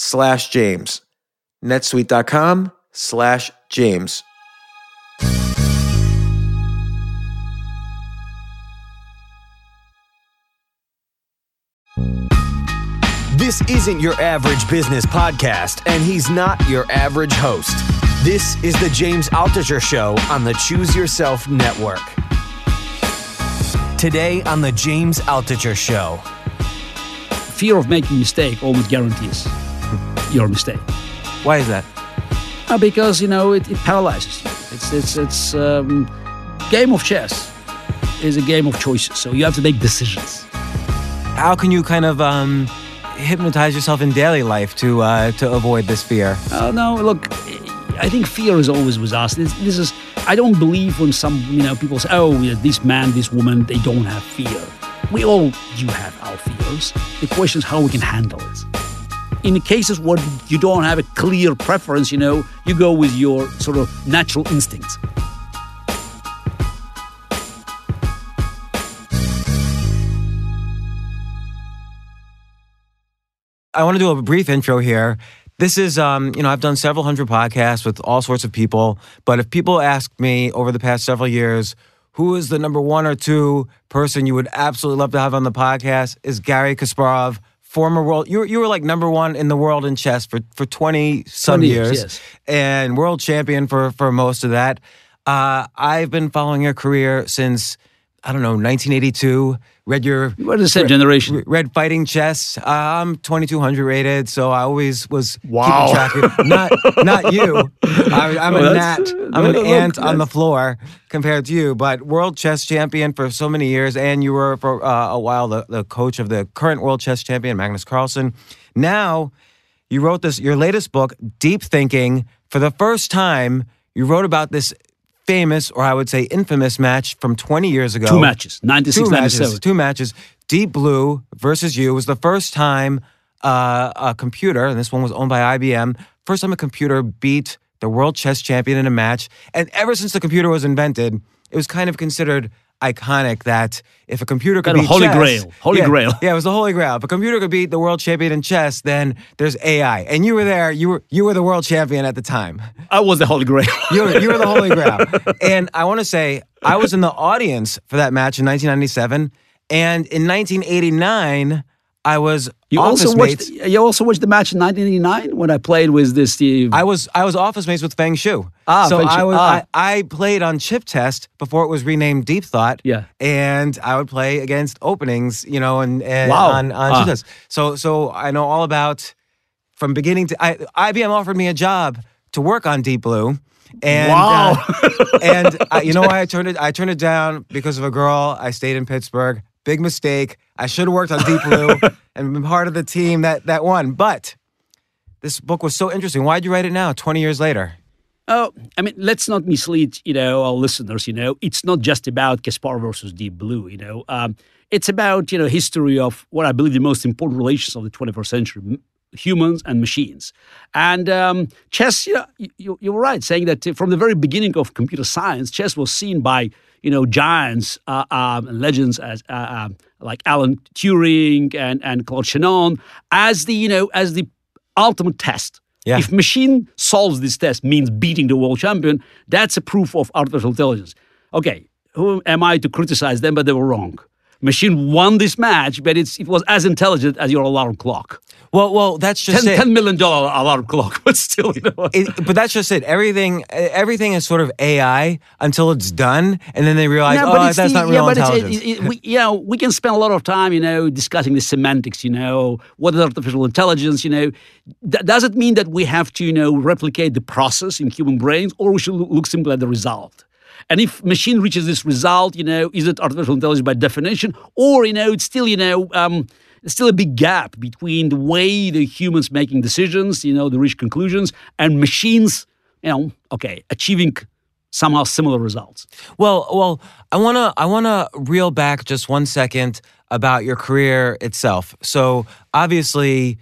netsuite.com/James. This isn't your average business podcast, and he's not your average host. This is The James Altucher Show on the Choose Yourself Network. Today on The James Altucher Show. Fear of making a mistake almost guarantees your mistake. Why is that? Because, it paralyzes you. It's game of chess is a game of choices, so you have to make decisions. How can you hypnotize yourself in daily life to avoid this fear? No, look, I think fear is always with us. This is I don't believe when some people say, this man, this woman, they don't have fear. We all do have our fears. The question is how we can handle it. In the cases where you don't have a clear preference, you go with your sort of natural instincts. I want to do a brief intro here. This is, I've done several hundred podcasts with all sorts of people, but if people ask me over the past several years, who is the #1 or 2 person you would absolutely love to have on the podcast, is Garry Kasparov, former world. You were #1 in the world in chess for 20-some years, yes. And world champion for most of that. I've been following your career since, 1982. Read your... What is the same generation? Read Fighting Chess. I'm 2200 rated, so I always was keeping track of... Not you. I'm an ant on the floor compared to you, but world chess champion for so many years, and you were for a while the coach of the current world chess champion, Magnus Carlsen. Now, you wrote your latest book, Deep Thinking. For the first time, you wrote about this famous, or I would say infamous, match from 20 years ago. 96, 97. Two matches. Deep Blue versus you was the first time a computer, and this one was owned by IBM, first time a computer beat the world chess champion in a match. And ever since the computer was invented, it was kind of considered iconic that if a computer could beat chess... Holy grail. Yeah, it was the holy grail. If a computer could beat the world champion in chess, then there's AI. And you were there. You were the world champion at the time. I was the holy grail. You were the holy grail. And I want to say, I was in the audience for that match in 1997, And in 1989, I was You also watched the match in 1989 when I played with this team? I was office mates with Feng Hsu. I played on Chip Test before it was renamed Deep Thought. Yeah. And I would play against openings, you know, on Chip Test. So I know all about, from beginning to IBM offered me a job to work on Deep Blue. And, wow. You know why I turned it down? Because of a girl. I stayed in Pittsburgh. Big mistake. I should have worked on Deep Blue and been part of the team that won. But this book was so interesting. Why'd you write it now, 20 years later? Oh, I mean, let's not mislead, you know, our listeners, you know. It's not just about Kasparov versus Deep Blue, you know. It's about, you know, history of what I believe the most important relations of the 21st century, humans and machines. And chess, you know, you were right, saying that from the very beginning of computer science, chess was seen by, you know, giants and legends as like Alan Turing and Claude Shannon as the, you know, as the ultimate test. Yeah. If machine solves this test, means beating the world champion, that's a proof of artificial intelligence. Okay, who am I to criticize them? But they were wrong. Machine won this match, but it was as intelligent as your alarm clock. Well, that's just it. $10 million alarm clock, but still, you know. But that's just it. Everything is sort of AI until it's done, and then they realize, that's not real intelligence. We can spend a lot of time, you know, discussing the semantics. You know, what is artificial intelligence? You know, does it mean that we have to, you know, replicate the process in human brains, or we should look simply at the result? And if machine reaches this result, you know, is it artificial intelligence by definition, or, you know, it's still, you know, there's still a big gap between the way the humans making decisions, you know, the rich conclusions, and machines, you know, okay, achieving somehow similar results. Well, I wanna reel back just 1 second about your career itself. So obviously,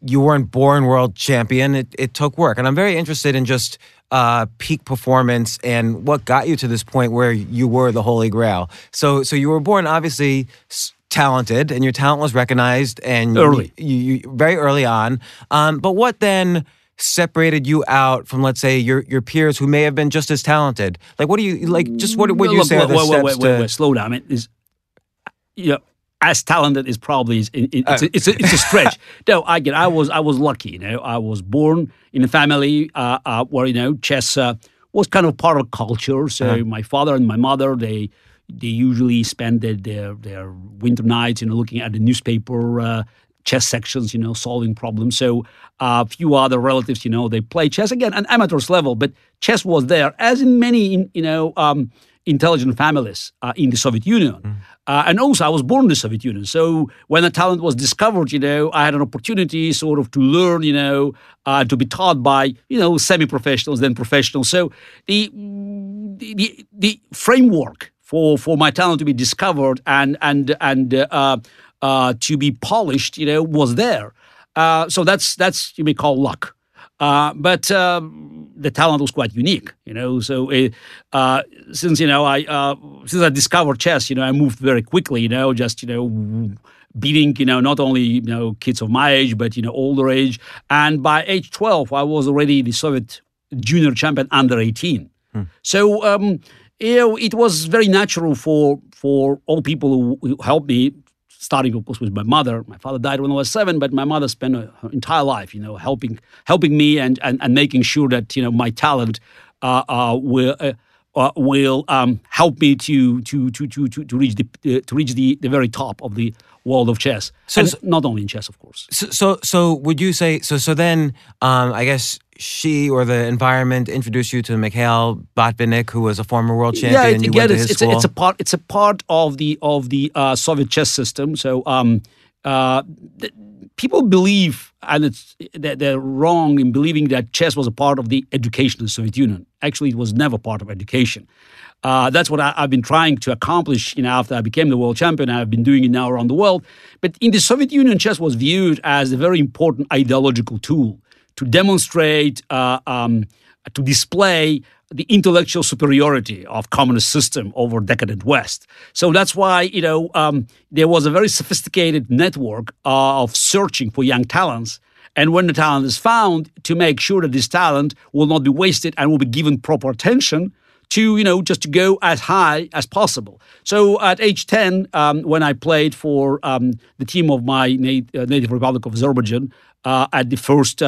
you weren't born world champion. It took work, and I'm very interested in just peak performance and what got you to this point where you were the holy grail. So you were born obviously talented, and your talent was recognized and early. You very early on. But what then separated you out from, let's say, your peers who may have been just as talented? Like, what do you like? Just what would you say? Wait, slow down. It is, you know, as talented is probably it's a stretch. No, I get. I was lucky. You know, I was born in a family where, you know, chess was kind of part of culture. So my father and my mother, they usually spent their winter nights, you know, looking at the newspaper chess sections, you know, solving problems. So a few other relatives, you know, they play chess again at amateurs level, but chess was there, as in many, you know, intelligent families in the Soviet Union. And also, I was born in the Soviet Union. So when the talent was discovered, you know, I had an opportunity sort of to learn, you know, to be taught by, you know, semi-professionals, then professionals. So the framework for my talent to be discovered and to be polished, you know, was there. So that's you may call luck. But the talent was quite unique, you know. So since I discovered chess, you know, I moved very quickly, you know, just, you know, beating, you know, not only, you know, kids of my age, but, you know, older age. And by age 12, I was already the Soviet junior champion under 18. So you know, it was very natural for all people who helped me. Starting, of course, with my mother. My father died when I was 7, but my mother spent her entire life, you know, helping me and making sure that, you know, my talent will help me to reach the very top of the world of chess. So not only in chess, of course. So would you say so? Then I guess she or the environment introduced you to Mikhail Botvinnik, who was a former world champion. Yeah, it's a part of the Soviet chess system. So people believe, and they're wrong in believing that chess was a part of the education of the Soviet Union. Actually, it was never part of education. That's what I've been trying to accomplish, you know, after I became the world champion. I've been doing it now around the world. But in the Soviet Union, chess was viewed as a very important ideological tool to demonstrate, to display the intellectual superiority of communist system over decadent West. So that's why, you know, there was a very sophisticated network of searching for young talents. And when the talent is found, to make sure that this talent will not be wasted and will be given proper attention to, you know, just to go as high as possible. So at age 10, when I played for the team of my native Republic of Azerbaijan at the first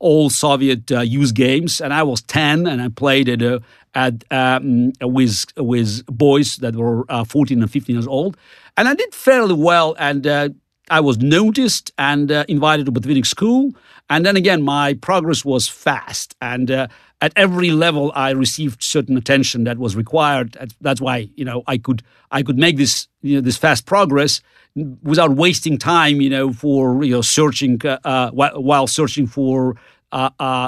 all-Soviet youth games, and I was 10, and I played with boys that were 14 and 15 years old. And I did fairly well, and I was noticed and invited to Botvinnik School. And then again, my progress was fast. And at every level, I received certain attention that was required. That's why, you know, I could make this, you know, this fast progress without wasting time, you know, for, you know, searching while searching for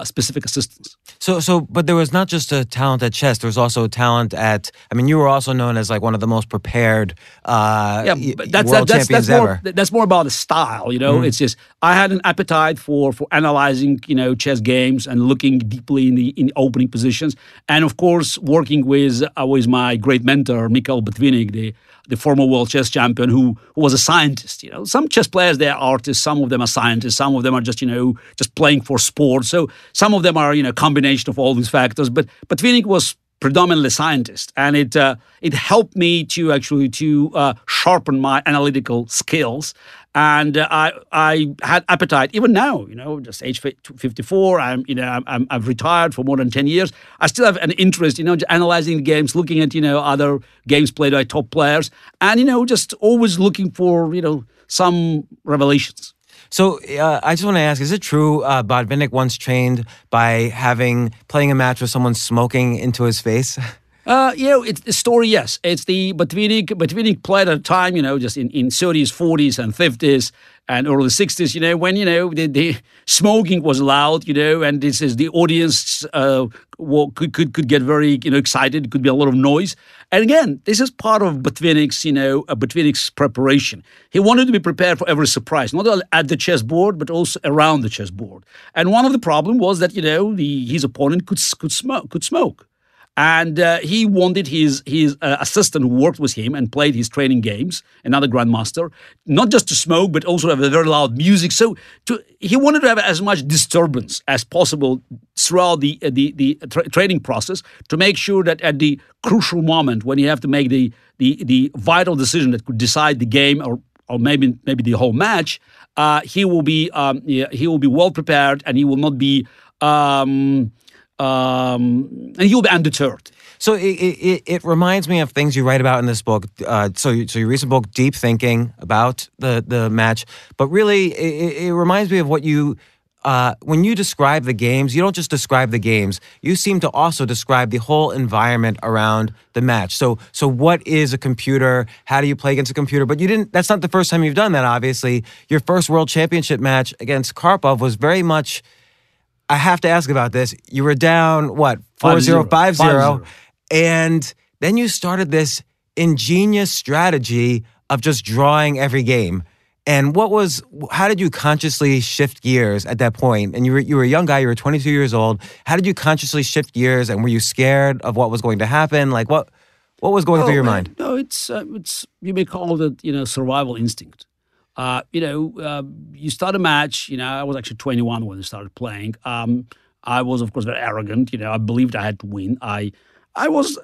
specific assistance. So, but there was not just a talent at chess. There was also a talent at. I mean, you were also known as like one of the most prepared. World champions ever. That's more about the style, you know. Mm-hmm. It's just I had an appetite for analyzing, you know, chess games and looking deeply in opening positions, and of course working with my great mentor Mikhail Botvinnik, the former world chess champion who was a scientist. You know, some chess players, they're artists. Some of them are scientists. Some of them are just, you know, just playing for sport. So some of them are, you know, combination of all these factors. But Botvinnik was predominantly a scientist, and it helped me to actually to sharpen my analytical skills. And I had appetite even now, you know, just age 54. I've retired for more than 10 years. I still have an interest, you know, analyzing games, looking at, you know, other games played by top players, and, you know, just always looking for, you know, some revelations. So I just want to ask: is it true Botvinnik once trained by playing a match with someone smoking into his face? You know, it's the story. Yes, it's the Botvinnik played at a time, you know, just in 30s, 40s, and 50s, and early 60s. You know, when, you know, the smoking was allowed. You know, and this is the audience could get very, you know, excited. It could be a lot of noise. And again, this is part of Botvinnik's, you know, Botvinnik's preparation. He wanted to be prepared for every surprise, not at the chessboard, but also around the chessboard. And one of the problems was that, you know, his opponent could smoke. And he wanted his assistant who worked with him and played his training games, another grandmaster, not just to smoke, but also have a very loud music. So he wanted to have as much disturbance as possible throughout the training process to make sure that at the crucial moment when you have to make the vital decision that could decide the game or maybe the whole match, he will be well prepared, and he will not be. And you'll be undeterred. So it reminds me of things you write about in this book. So your recent book, Deep Thinking, about the match. But really, it reminds me of what you... when you describe the games, you don't just describe the games. You seem to also describe the whole environment around the match. So what is a computer? How do you play against a computer? But you didn't. That's not the first time you've done that, obviously. Your first world championship match against Karpov was very much... I have to ask about this. You were down, what, 4-0, 5-0. And then you started this ingenious strategy of just drawing every game. And how did you consciously shift gears at that point? And you were a young guy, you were 22 years old. How did you consciously shift gears? And were you scared of what was going to happen? Like, what was going through your mind? No, it's you may call it, you know, survival instinct. You start a match, you know, I was actually 21 when I started playing. I was, of course, very arrogant. You know, I believed I had to win. I was,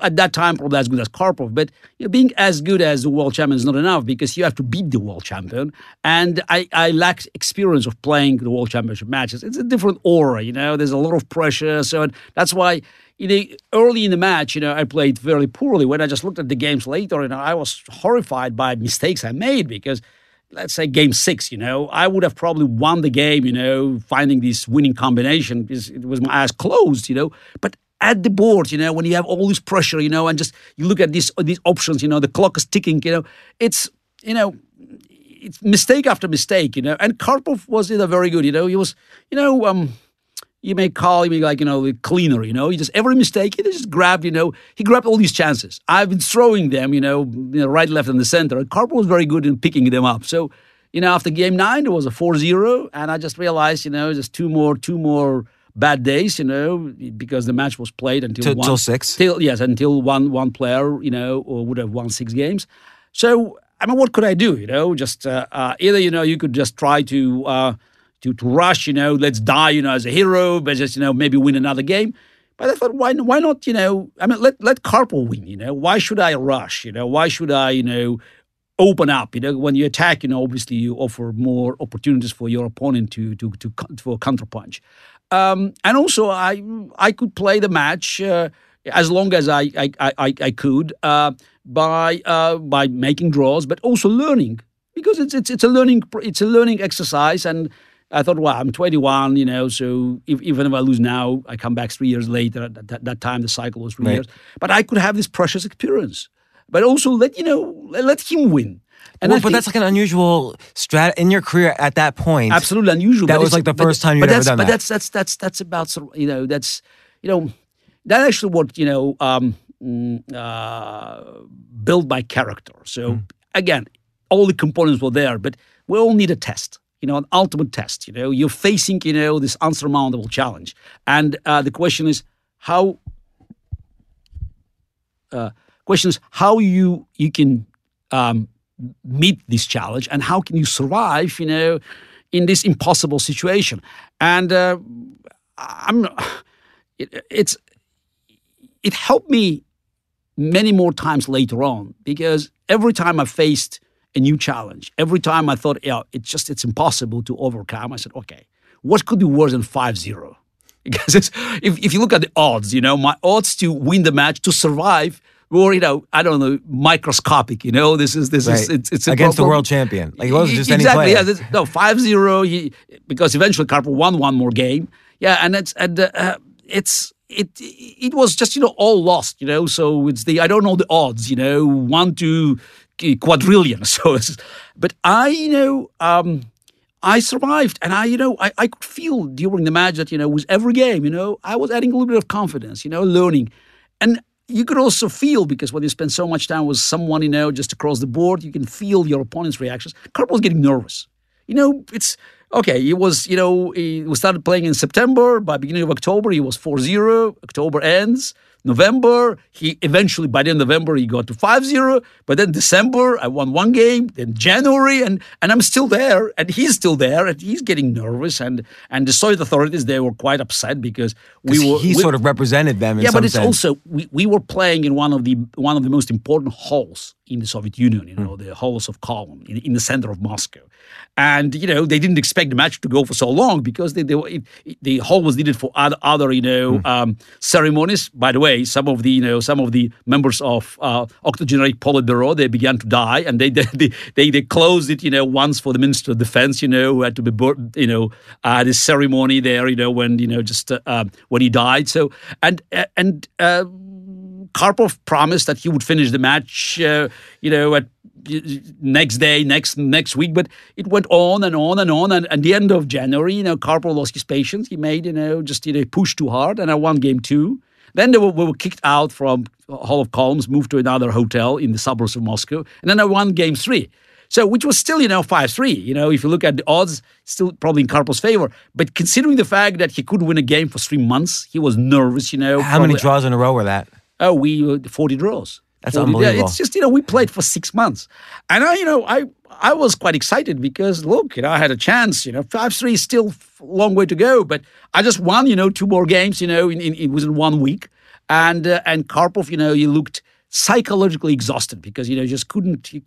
at that time, probably as good as Karpov. But, you know, being as good as the world champion is not enough because you have to beat the world champion. And I lacked experience of playing the world championship matches. It's a different aura, you know. There's a lot of pressure. So that's why... early in the match, you know, I played very poorly. When I just looked at the games later, you know, I was horrified by mistakes I made because, let's say, game 6, you know, I would have probably won the game, you know, finding this winning combination because it was my eyes closed, you know. But at the board, you know, when you have all this pressure, you know, and just you look at these options, you know, the clock is ticking, you know, it's, you know, it's mistake after mistake, you know. And Karpov was either very good, you know, he was, you know, you may call him like, you know, the cleaner, you know. He just, every mistake, he just grabbed, you know, he grabbed all these chances. I've been throwing them, you know right, left, and the center. And Karpov was very good in picking them up. So, you know, after game 9, it was a 4-0. And I just realized, you know, just two more bad days, you know, because the match was played until one player, you know, or would have won 6 games. So, I mean, what could I do, you know? Just either, you know, you could just try to rush, you know, let's die, you know, as a hero, but just, you know, maybe win another game. But I thought, why not, you know, I mean, let Karpov win, you know. Why should I rush, you know? Why should I, you know, open up, you know? When you attack, you know, obviously you offer more opportunities for your opponent to for a counterpunch. And also, I could play the match as long as I could by making draws, but also learning, because it's a learning exercise. And I thought, wow, I'm 21, you know, so even if I lose now, I come back 3 years later. At that time, the cycle was 3 years. But I could have this precious experience. But also, let him win. And well, but that's like an unusual strat in your career at that point. Absolutely unusual. That was like the first time you'd ever done that. But that's about, you know, that actually what, you know, built my character. So again, all the components were there, but we all need a test. You know, an ultimate test. You know, you're facing, you know, this unsurmountable challenge, and the question is how. Question is how you can meet this challenge, and how can you survive, you know, in this impossible situation. And it helped me many more times later on, because every time I faced a new challenge, every time I thought, yeah, it's impossible to overcome, I said, okay, what could be worse than 5-0? Because if you look at the odds, you know, my odds to win the match, to survive, were, you know, I don't know, microscopic, you know, it's against the world champion. Like, it wasn't just exactly, any player. Yeah, no, 5-0, because eventually Karpov won one more game. Yeah, and it was just, you know, all lost, you know, so it's I don't know the odds, you know, 1 to quadrillion. So, but I, you know, I survived, and I, you know, I could feel during the match that, you know, with every game, you know, I was adding a little bit of confidence, you know, learning. And you could also feel, because when you spend so much time with someone, you know, just across the board, you can feel your opponent's reactions. Karpov was getting nervous. You know, it's okay. It was, you know, we started playing in September. By beginning of October, he was 4-0. October ends. November, he eventually, by the end of November, he got to 5-0. But then December, I won one game. Then January, and I'm still there, and he's still there, and he's getting nervous. And the Soviet authorities, they were quite upset because he sort of represented them. Yeah, but it's also we were playing in one of the most important halls in the Soviet Union. You know, the halls of Column in the center of Moscow, and you know they didn't expect the match to go for so long because the hall was needed for other you know ceremonies. By the way, Some of the members of octogenarian Politburo, they began to die, and they closed it, you know, once for the Minister of Defense, you know, who had to be burned, you know, this ceremony there, you know, when, you know, just when he died. So and Karpov promised that he would finish the match, you know, at next day, next week, but it went on and on and on. And at the end of January, you know, Karpov lost his patience. He made, you know, just, you know, push too hard, and I won game two. Then we were kicked out from Hall of Columns, moved to another hotel in the suburbs of Moscow, and then I won game three. So, which was still, you know, 5-3. You know, if you look at the odds, still probably in Karpov's favor. But considering the fact that he couldn't win a game for 3 months, he was nervous, you know. How many draws in a row were that? Oh, we 40 draws. That's 40, unbelievable. Yeah, it's just, you know, we played for 6 months. And, I, you know, I was quite excited because, look, you know, I had a chance, you know, 5-3 is still a long way to go, but I just won, you know, two more games, you know, it was in 1 week. And Karpov, you know, he looked psychologically exhausted because, you know, he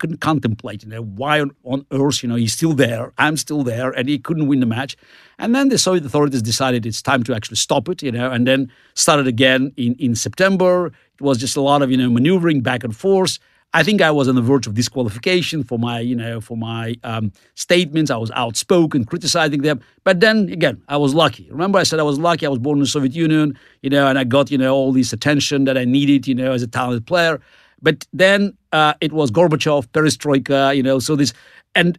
couldn't contemplate, you know, why on earth, you know, he's still there, I'm still there, and he couldn't win the match. And then the Soviet authorities decided it's time to actually stop it, you know, and then started again in September. It was just a lot of, you know, maneuvering back and forth. I think I was on the verge of disqualification for my, you know, statements. I was outspoken, criticizing them. But then again, I was lucky. Remember, I said I was lucky. I was born in the Soviet Union, you know, and I got, you know, all this attention that I needed, you know, as a talented player. But then it was Gorbachev, Perestroika, you know, so this, and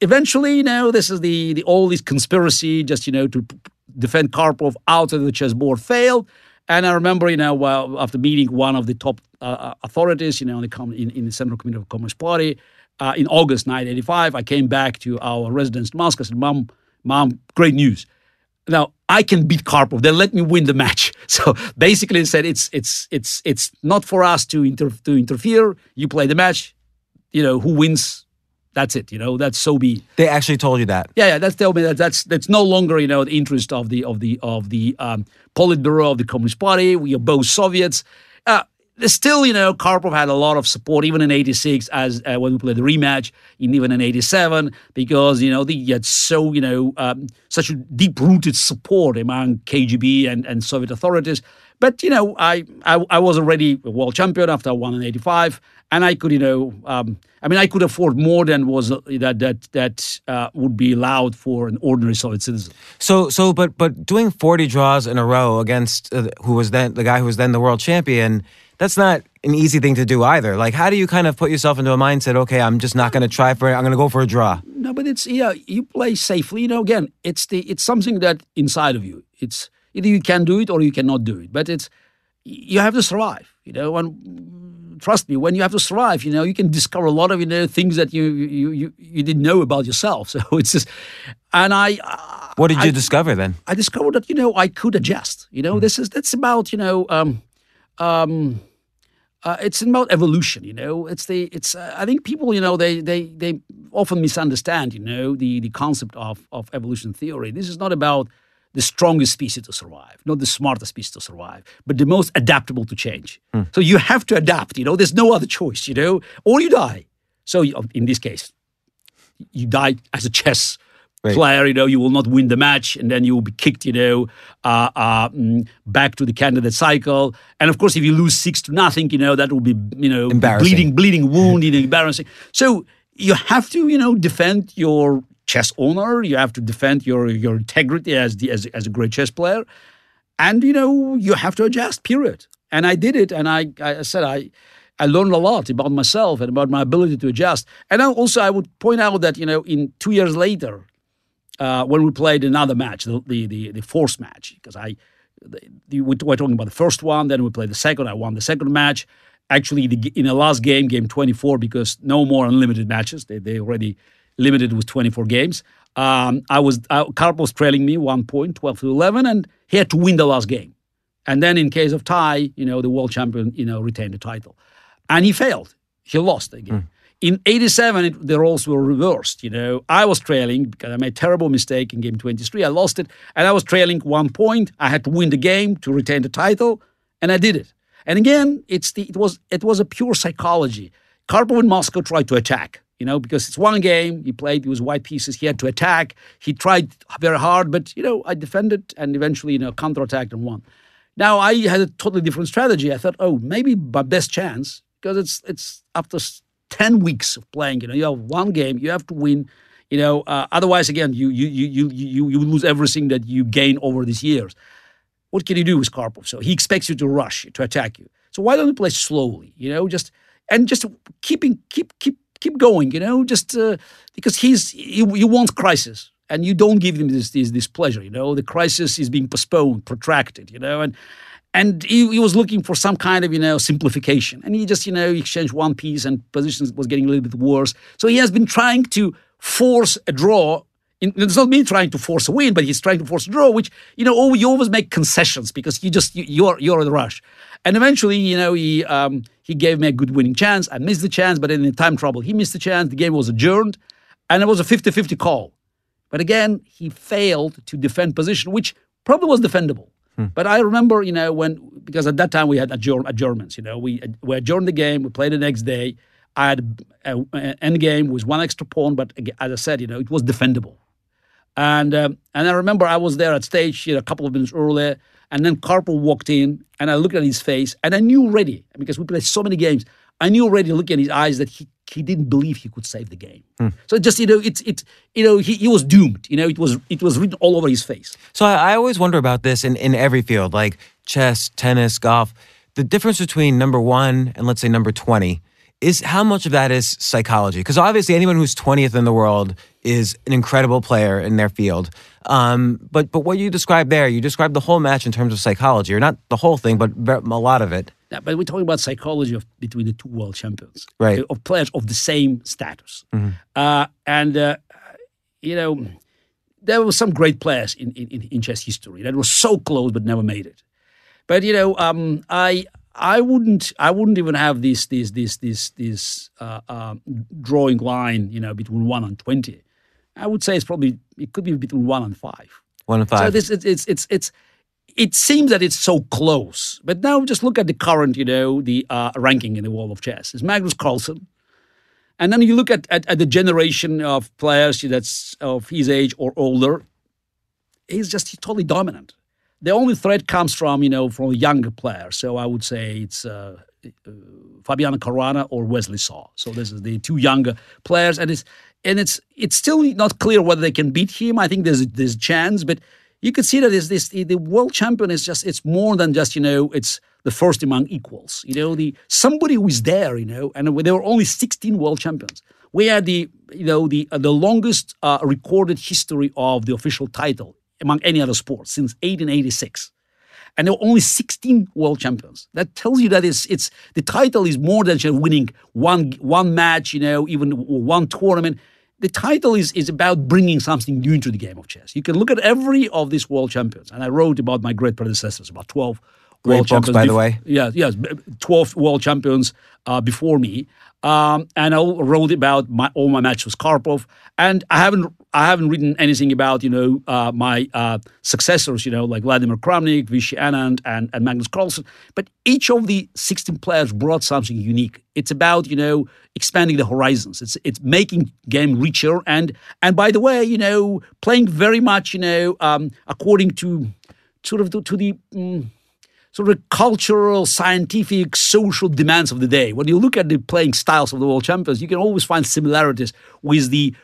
eventually, you know, this is the all this conspiracy, just, you know, to defend Karpov out of the chessboard failed. And I remember, you know, well, after meeting one of the top authorities, you know, in the Central Committee of the Communist Party, in August 1985, I came back to our residence in Moscow. I said, Mom, great news. Now, I can beat Karpov. Then let me win the match. So basically, I said, it's not for us to interfere. You play the match. You know, who wins That's it, you know. That's so be. They actually told you that. Yeah, yeah. That's told me that that's no longer, you know, the interest of the Politburo of the Communist Party. We are both Soviets. Still, you know, Karpov had a lot of support even in '86, as when we played the rematch, and even in '87, because you know he had so such a deep-rooted support among KGB and Soviet authorities. But you know, I was already a world champion after I won in '85, and I could I could afford more than was that would be allowed for an ordinary Soviet citizen. But doing 40 draws in a row against the guy who was then the world champion. That's not an easy thing to do either. Like, how do you kind of put yourself into a mindset, okay, I'm just not going to try for it, I'm going to go for a draw? No, but you play safely. You know, again, it's something that inside of you. It's either you can do it or you cannot do it. But you have to survive, you know. And trust me, when you have to survive, you know, you can discover a lot of, you know, things that you didn't know about yourself. So it's just, and what did you discover then? I discovered that, you know, I could adjust. You know, that's about, you know, it's about evolution, you know. I think people, you know, they often misunderstand, you know, the concept of evolution theory. This is not about the strongest species to survive, not the smartest species to survive, but the most adaptable to change. So you have to adapt, you know. There's no other choice, you know, or you die. So in this case, you die as a chess player, you know, you will not win the match, and then you will be kicked, you know, back to the candidate cycle. And of course, if you lose 6-0, you know, that will be, you know, bleeding wound, you know, embarrassing. So you have to, you know, defend your chess honor. You have to defend your integrity as a great chess player, and you know, you have to adjust. Period. And I did it, and I learned a lot about myself and about my ability to adjust. And I would point out that, you know, in 2 years later. When we played another match, the fourth match, because we were talking about the first one, then we played the second. I won the second match. Actually, in the last game, game 24, because no more unlimited matches. They already limited with 24 games. Karpov was trailing me 1 point, 12-11, and he had to win the last game. And then in case of tie, you know, the world champion, you know, retained the title, and he failed. He lost again. In '87, the roles were reversed, you know. I was trailing because I made a terrible mistake in game 23. I lost it, and I was trailing 1 point. I had to win the game to retain the title, and I did it. And again, it was a pure psychology. Karpov in Moscow tried to attack, you know, because it's one game. He played with white pieces. He had to attack. He tried very hard, but, you know, I defended and eventually, you know, counterattacked and won. Now, I had a totally different strategy. I thought, oh, maybe my best chance, because it's after 10 weeks of playing, you know, you have one game, you have to win, you know, otherwise, again, you lose everything that you gain over these years. What can you do with Karpov? So he expects you to rush, to attack you. So why don't you play slowly, you know, just keep going, you know, just because he wants crisis, and you don't give him this pleasure, you know. The crisis is being postponed, protracted, you know, and he was looking for some kind of, you know, simplification. And he just, you know, exchanged one piece and positions was getting a little bit worse. So he has been trying to force a draw. It's not me trying to force a win, but he's trying to force a draw, which, you know, you always make concessions because you're in a rush. And eventually, you know, he gave me a good winning chance. I missed the chance, but in time trouble, he missed the chance. The game was adjourned, and it was a 50-50 call. But again, he failed to defend position, which probably was defendable. But I remember, you know, because at that time we had adjournments, you know, we adjourned the game, we played the next day. I had an end game with one extra pawn, but as I said, you know, it was defendable. And I remember I was there at stage, you know, a couple of minutes earlier, and then Karpov walked in, and I looked at his face, and I knew already, because we played so many games, I knew already looking at his eyes that he didn't believe he could save the game. So just, you know, he was doomed. You know, it was written all over his face. So I always wonder about this in every field, like chess, tennis, golf. The difference between number one and, let's say, number 20 is how much of that is psychology. Because obviously anyone who's 20th in the world is an incredible player in their field. But what you described there, you described the whole match in terms of psychology, or not the whole thing, but a lot of it. Yeah, but we're talking about psychology between the two world champions, right? Of players of the same status. You know, there were some great players in chess history that were so close but never made it. But, you know, I wouldn't even have this drawing line, you know, between 1 and 20. I would say it could be between 1 and 5. 1 and 5. So this it seems that it's so close. But now just look at the current, you know, the ranking in the world of chess. It's Magnus Carlsen. And then you look at the generation of players that's of his age or older. He's just totally dominant. The only threat comes from, you know, from a younger player. So I would say it's Fabiano Caruana or Wesley So. So this is the two younger players. And it's still not clear whether they can beat him. I think there's a chance, but you could see that the world champion is just, it's more than just, you know, it's the first among equals. You know, somebody who is there, you know, and there were only 16 world champions. We had the longest recorded history of the official title among any other sport since 1886. And there were only 16 world champions. That tells you that it's the title is more than just winning one match, you know, even one tournament. The title is about bringing something new into the game of chess. You can look at every of these world champions. And I wrote about my great predecessors, about 12 great world champions. By the way. Yes, 12 world champions before me. And I wrote about all my matches with Karpov. And I haven't written anything about, you know, my successors, you know, like Vladimir Kramnik, Vishy Anand, and Magnus Carlsen. But each of the 16 players brought something unique. It's about, you know, expanding the horizons. It's making game richer. And by the way, you know, playing very much, you know, according to sort of cultural, scientific, social demands of the day. When you look at the playing styles of the world champions, you can always find similarities with the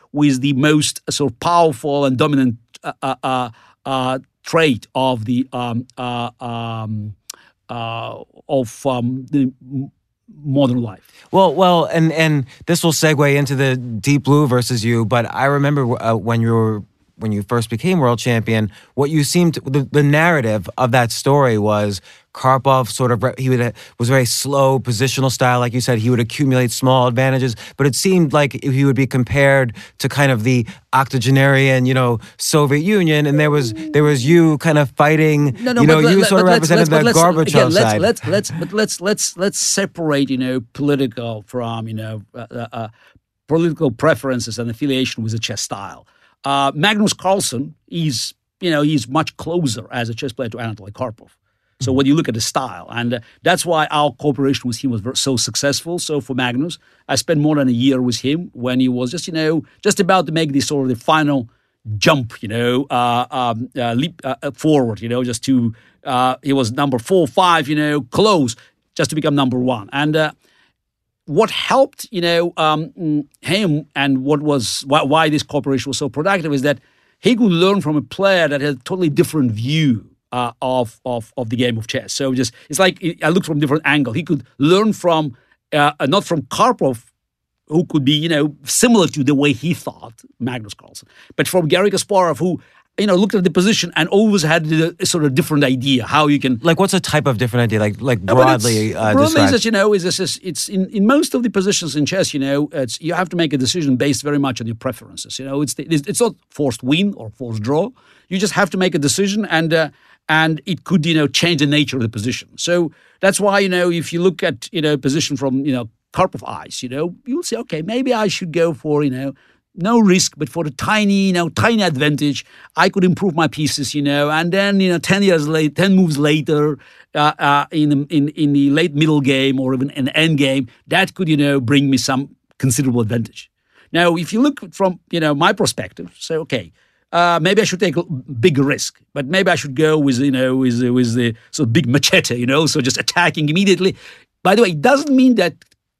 most sort of powerful and dominant trait of the modern life. Well, and this will segue into the Deep Blue versus you. But I remember when you first became world champion, what you seemed the narrative of that story was Karpov sort of was very slow, positional style. Like you said, he would accumulate small advantages, but it seemed like he would be compared to kind of the octogenarian, you know, Soviet Union. And there was you kind of fighting. You sort of represented that Gorbachev side. Let's separate, you know, political from, you know, political preferences and affiliation with the chess style. Magnus Carlsen is, you know, he's much closer as a chess player to Anatoly Karpov. So when you look at the style, and that's why our cooperation with him was so successful. So for Magnus, I spent more than a year with him when he was just, you know, just about to make this sort of the final jump, you know, leap forward, you know, just to, he was number 4, 5, you know, close, just to become number 1. And what helped, you know, him and why this cooperation was so productive is that he could learn from a player that had a totally different view of the game of chess. So just it's like I looked from a different angle. He could learn from not from Karpov, who could be, you know, similar to the way he thought, Magnus Carlsen, but from Garry Kasparov, who, you know, looked at the position and always had a sort of different idea how you can. Like, what's a type of different idea? Like broadly. The problem is that, you know, it's in most of the positions in chess, you know, you have to make a decision based very much on your preferences. You know, it's not forced win or forced draw. You just have to make a decision, and it could, you know, change the nature of the position. So that's why, you know, if you look at, you know, position from, you know, Karpov eyes, you know, you'll say, okay, maybe I should go for, you know, no risk, but for the tiny advantage, I could improve my pieces, you know. And then, you know, 10 moves later, in the late middle game or even an end game, that could, you know, bring me some considerable advantage. Now, if you look from, you know, my perspective, say, okay, maybe I should take a big risk, but maybe I should go with, you know, with the sort of big machete, you know, so just attacking immediately. By the way, it doesn't mean that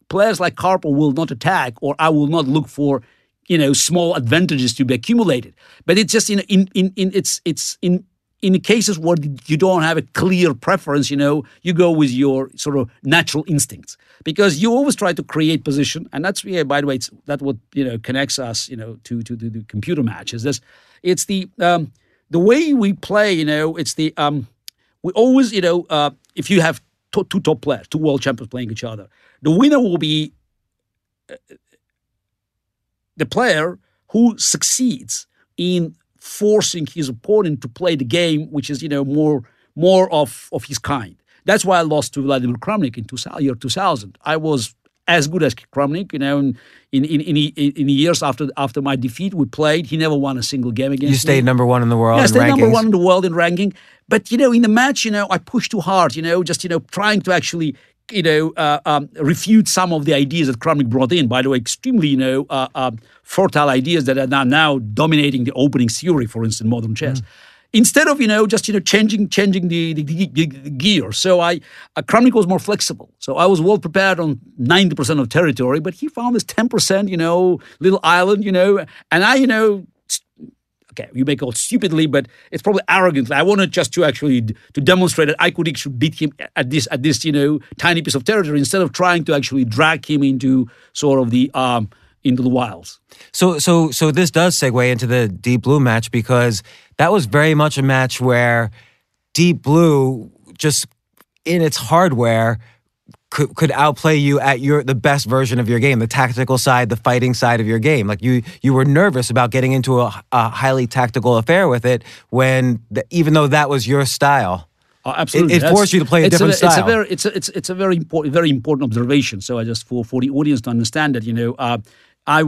players like Karpov will not attack, or I will not look for, you know, small advantages to be accumulated, but it's just in the cases where you don't have a clear preference, you know, you go with your sort of natural instincts, because you always try to create position, and that's by the way, that's what, you know, connects us, you know, to the computer matches. It's the way we play, you know. It's the we always, you know, if you have two top players, two world champions playing each other, the winner will be the player who succeeds in forcing his opponent to play the game, which is, you know, more of his kind. That's why I lost to Vladimir Kramnik in year 2000. I was as good as Kramnik, in years after my defeat. We played. He never won a single game against me. You stayed number one in the world in rankings. Yeah, I stayed number one in the world in ranking. But, in the match, I pushed too hard, trying to actually, refute some of the ideas that Kramnik brought in. By the way, extremely, fertile ideas that are now dominating the opening theory, for instance, modern chess. Mm. Instead of, changing the gear. So Kramnik was more flexible. So I was well prepared on 90% of territory, but he found this 10%, little island, and I, okay, you may call it stupidly, but it's probably arrogantly. I wanted just to actually demonstrate that I could actually beat him at this, tiny piece of territory, instead of trying to actually drag him into sort of the, into the wilds. So this does segue into the Deep Blue match, because that was very much a match where Deep Blue, just in its hardware, could outplay you at the best version of your game, the tactical side, the fighting side of your game. Like you were nervous about getting into a highly tactical affair with it, when even though that was your style. Oh, absolutely. It forced you to play a different style. It's a very important observation. So I just for the audience to understand that I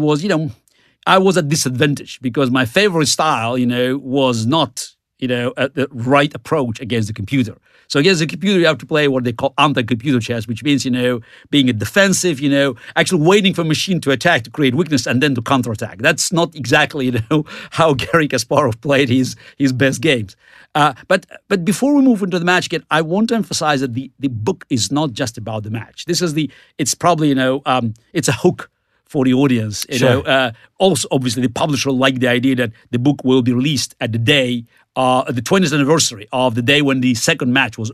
was at disadvantage, because my favorite style, was not, the right approach against the computer. So against the computer, you have to play what they call anti-computer chess, which means, being a defensive, actually waiting for a machine to attack, to create weakness, and then to counterattack. That's not exactly, how Garry Kasparov played his best games. But before we move into the match again, I want to emphasize that the book is not just about the match. This is it's probably, it's a hook for the audience. Sure. Also, obviously, the publisher liked the idea that the book will be released at the day, the 20th anniversary of the day when the second match was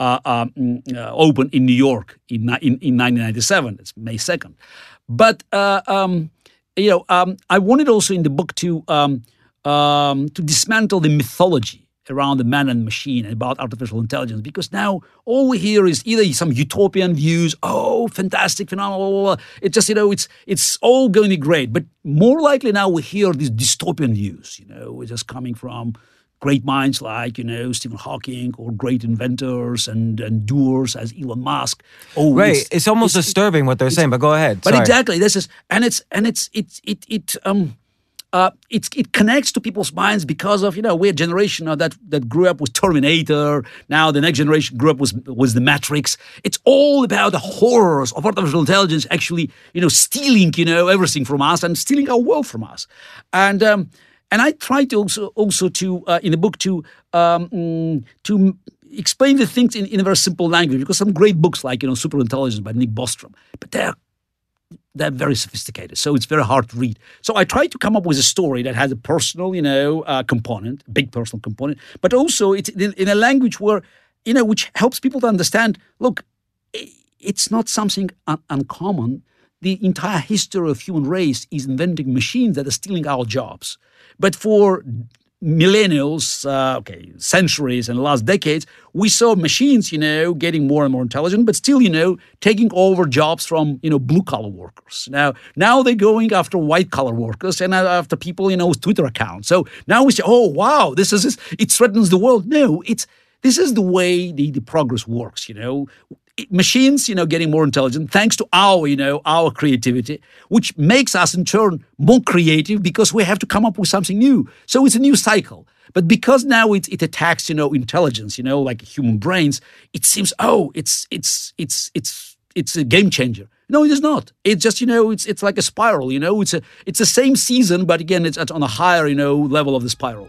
opened in New York in 1997. It's May 2nd. But, I wanted also in the book to dismantle the mythology around the man and machine and about artificial intelligence, because now all we hear is either some utopian views, oh, fantastic, phenomenal, blah, blah, blah. It just, it's all going to be great. But more likely now we hear these dystopian views, which is coming from great minds like, Stephen Hawking, or great inventors and doers as Elon Musk. Oh, right. It's almost disturbing what they're saying, but go ahead. But sorry. Exactly. This is, it connects to people's minds because of, we're a generation that grew up with Terminator. Now the next generation grew up with The Matrix. It's all about the horrors of artificial intelligence actually, stealing, everything from us and stealing our world from us. And I try to also to in the book to explain the things in a very simple language, because some great books like, Superintelligence by Nick Bostrom, but they're very sophisticated, so it's very hard to read. So I try to come up with a story that has a personal, component, big personal component, but also it's in a language where, which helps people to understand, look, it's not something uncommon. The entire history of human race is inventing machines that are stealing our jobs. But for millennials, centuries and last decades, we saw machines, getting more and more intelligent, but still, taking over jobs from, blue-collar workers. Now they're going after white-collar workers and after people, with Twitter accounts. So now we say, oh, wow, it threatens the world. No, this is the way the progress works, Machines, getting more intelligent thanks to our, our creativity, which makes us in turn more creative because we have to come up with something new. So it's a new cycle. But because now it attacks, intelligence, like human brains, it seems, oh, it's a game changer. No, it is not. It's just, it's like a spiral. It's the same season, but again, it's on a higher, level of the spiral.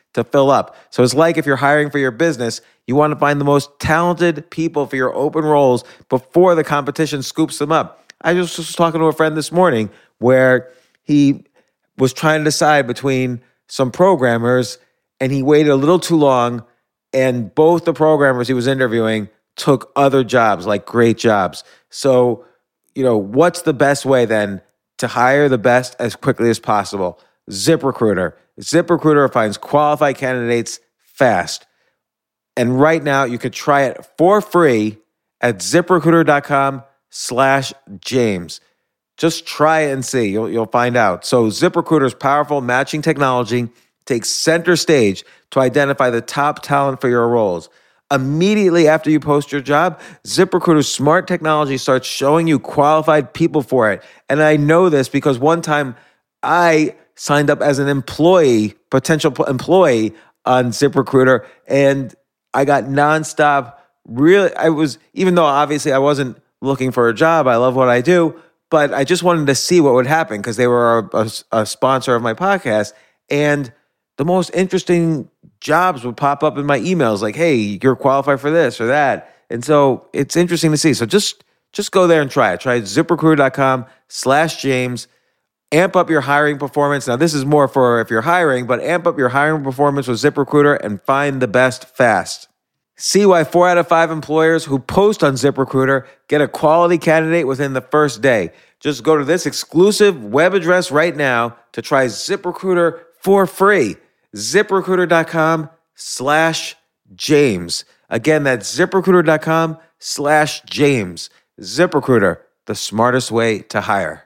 to fill up. So it's like if you're hiring for your business, you want to find the most talented people for your open roles before the competition scoops them up. I just was talking to a friend this morning where he was trying to decide between some programmers, and he waited a little too long, and both the programmers he was interviewing took other jobs, like great jobs. So, you know, what's the best way then to hire the best as quickly as possible? ZipRecruiter. ZipRecruiter finds qualified candidates fast. And right now you can try it for free at ZipRecruiter.com/James. Just try it and see. You'll find out. So ZipRecruiter's powerful matching technology takes center stage to identify the top talent for your roles. Immediately after you post your job, ZipRecruiter's smart technology starts showing you qualified people for it. And I know this because one time I signed up as an employee, potential employee on ZipRecruiter, and I got nonstop. Really, I was, even though obviously I wasn't looking for a job, I love what I do, but I just wanted to see what would happen because they were a sponsor of my podcast. And the most interesting jobs would pop up in my emails like, hey, you're qualified for this or that. And so it's interesting to see. So just go there and try it. Try ZipRecruiter.com/James. Amp up your hiring performance. Now, this is more for if you're hiring, but amp up your hiring performance with ZipRecruiter and find the best fast. See why 4 out of 5 employers who post on ZipRecruiter get a quality candidate within the first day. Just go to this exclusive web address right now to try ZipRecruiter for free. ZipRecruiter.com/James. Again, that's ZipRecruiter.com/James. ZipRecruiter, the smartest way to hire.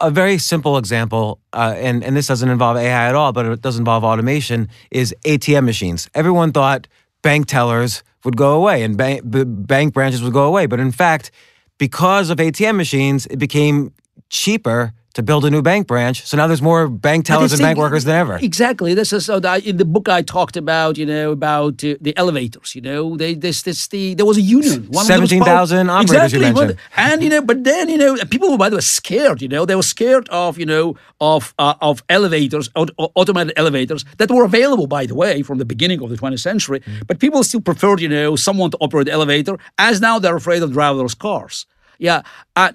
A very simple example, and this doesn't involve AI at all, but it does involve automation, is ATM machines. Everyone thought bank tellers would go away and bank branches would go away. But in fact, because of ATM machines, it became cheaper to build a new bank branch. So now there's more bank tellers and bank workers than ever. Exactly. This is in the book I talked about, about the elevators, there was a union. 17,000 operators, exactly, you mentioned. And, but then, people, by the way, scared, they were scared of elevators, automated elevators that were available, by the way, from the beginning of the 20th century. Mm-hmm. But people still preferred, someone to operate the elevator, as now they're afraid of driverless cars. Yeah.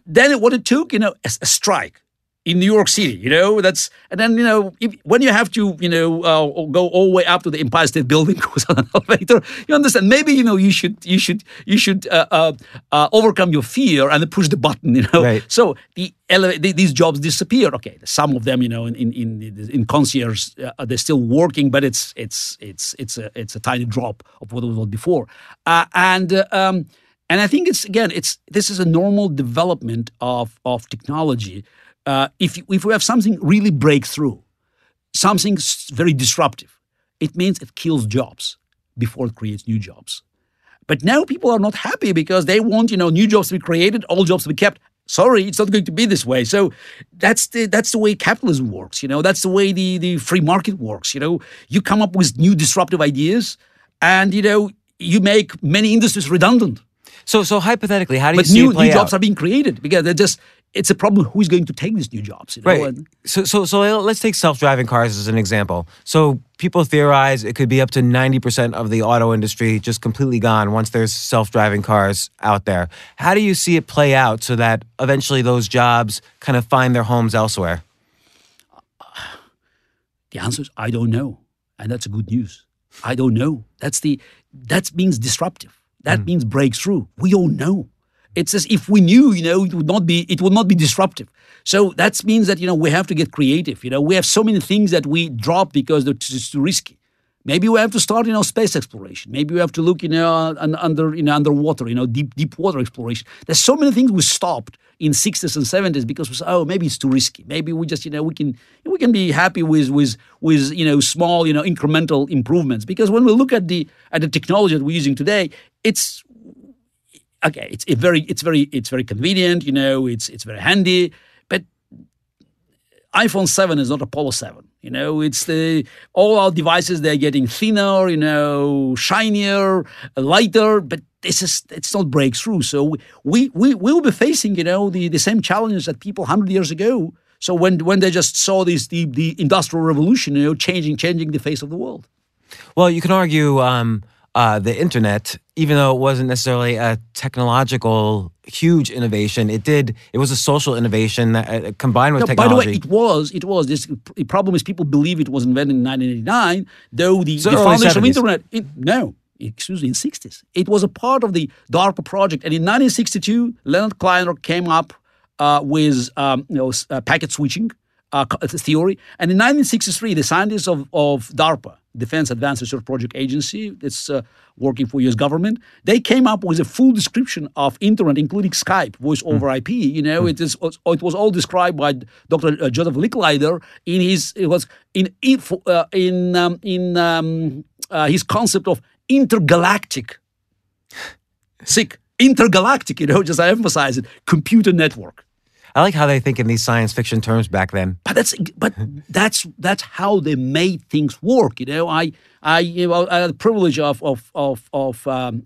Then what it took, a strike. In New York City, when you have to, go all the way up to the Empire State Building because of an elevator, you understand. Maybe you should overcome your fear and push the button, Right. So these jobs disappeared. Okay, some of them, in concierge, they're still working, but it's a tiny drop of what was before, and I think this is a normal development of technology. If we have something really breakthrough, something very disruptive, it means it kills jobs before it creates new jobs. But now people are not happy because they want, new jobs to be created, old jobs to be kept. Sorry, it's not going to be this way. So that's the way capitalism works. That's the way the free market works. You come up with new disruptive ideas, and you make many industries redundant. So hypothetically, how do you see it play out? New jobs are being created because they're just. It's a problem who's going to take these new jobs. Right. So let's take self-driving cars as an example. So people theorize it could be up to 90% of the auto industry just completely gone once there's self-driving cars out there. How do you see it play out so that eventually those jobs kind of find their homes elsewhere? The answer is I don't know. And that's good news. I don't know. That means disruptive. That means breakthrough. We don't know. It's as if we knew, it would not be disruptive. So that means that, we have to get creative. We have so many things that we drop because they're too risky. Maybe we have to start, space exploration. Maybe we have to look, underwater, deep water exploration. There's so many things we stopped in 60s and 70s because we said, oh, maybe it's too risky. Maybe we just, we can be happy with small, incremental improvements. Because when we look at the technology that we're using today, it's very convenient, it's very handy, but iPhone 7 is not Apollo 7, it's all our devices, they're getting thinner, shinier, lighter, but it's not breakthrough. So we will be facing, the same challenges that people 100 years ago. So when they just saw this, the Industrial Revolution, changing the face of the world. Well, you can argue, the internet, even though it wasn't necessarily a technological huge innovation, it was a social innovation that combined with technology. By the way, it was. This the problem is people believe it was invented in 1989, though the foundation of internet. In 60s. It was a part of the DARPA project, and in 1962, Leonard Kleinrock came up with packet switching theory, and in 1963, the scientists of DARPA. Defense Advanced Research Project Agency that's working for U.S. government, they came up with a full description of internet, including Skype, voice over IP. It was all described by Dr. Joseph Licklider in his concept of intergalactic just I emphasize it, computer network. I like how they think in these science fiction terms back then. But that's how they made things work. I had the privilege of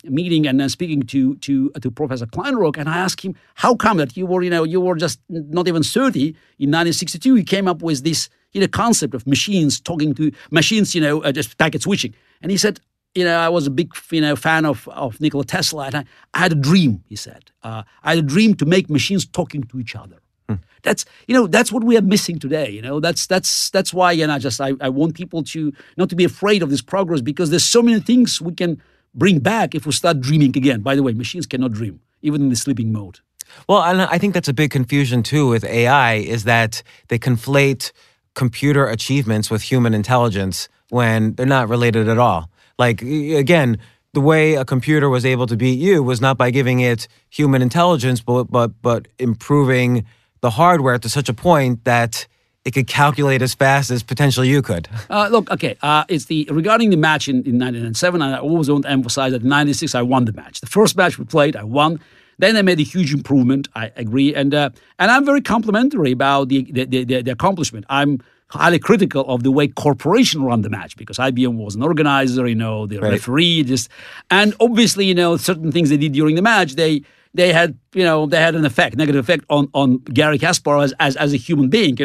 meeting and speaking to Professor Kleinrock, and I asked him, how come that you were just not even 30 in 1962? He came up with this concept of machines talking to machines, just packet switching, and he said, I was a big fan of Nikola Tesla, and I had a dream, he said. I had a dream to make machines talking to each other. That's what we are missing today. That's why I want people to not to be afraid of this progress, because there's so many things we can bring back if we start dreaming again. By the way, machines cannot dream, even in the sleeping mode. Well, and I think that's a big confusion too with AI, is that they conflate computer achievements with human intelligence when they're not related at all. Like, again, the way a computer was able to beat you was not by giving it human intelligence, but improving the hardware to such a point that it could calculate as fast as potentially you could. Look, okay, regarding the match in 1997, I always want to emphasize that in 1996 I won the match. The first match we played, I won. Then I made a huge improvement, I agree, and I'm very complimentary about the accomplishment. I'm highly critical of the way corporation run the match, because IBM was an organizer, the referee, and obviously, certain things they did during the match, they had an effect, negative effect on Garry Kasparov as a human being,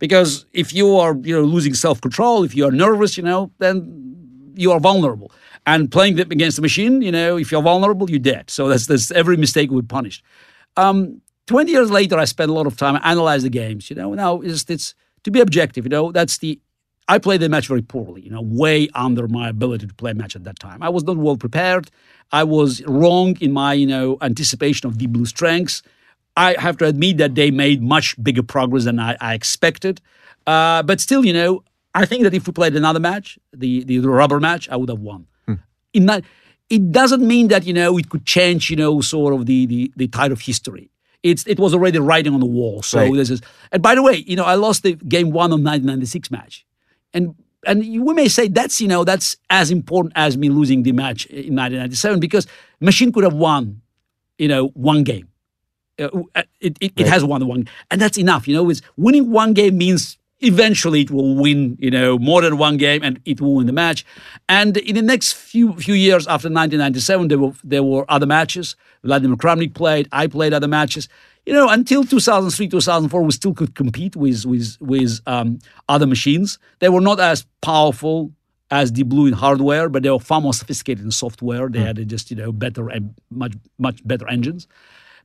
because if you are, losing self-control, if you are nervous, then you are vulnerable. And playing them against the machine, if you're vulnerable, you're dead. So that's every mistake would punish. 20 years later, I spent a lot of time analyzing the games, Now, it's to be objective, I played the match very poorly, way under my ability to play a match at that time. I was not well prepared. I was wrong in my, anticipation of Deep Blue's strengths. I have to admit that they made much bigger progress than I expected. But still, I think that if we played another match, the rubber match, I would have won. It doesn't mean that, it could change, sort of the tide of history. It was already writing on the wall. So right. This is, and by the way, I lost the game one of 1996 match. And we may say that's as important as me losing the match in 1997, because machine could have won, one game. It has won one, and that's enough. It's winning one game means eventually it will win, more than one game, and it will win the match. And in the next few years after 1997, there were other matches. Vladimir Kramnik played. I played other matches. Until 2003, 2004, we still could compete with other machines. They were not as powerful as Deep Blue in hardware, but they were far more sophisticated in software. They had just better, much better engines.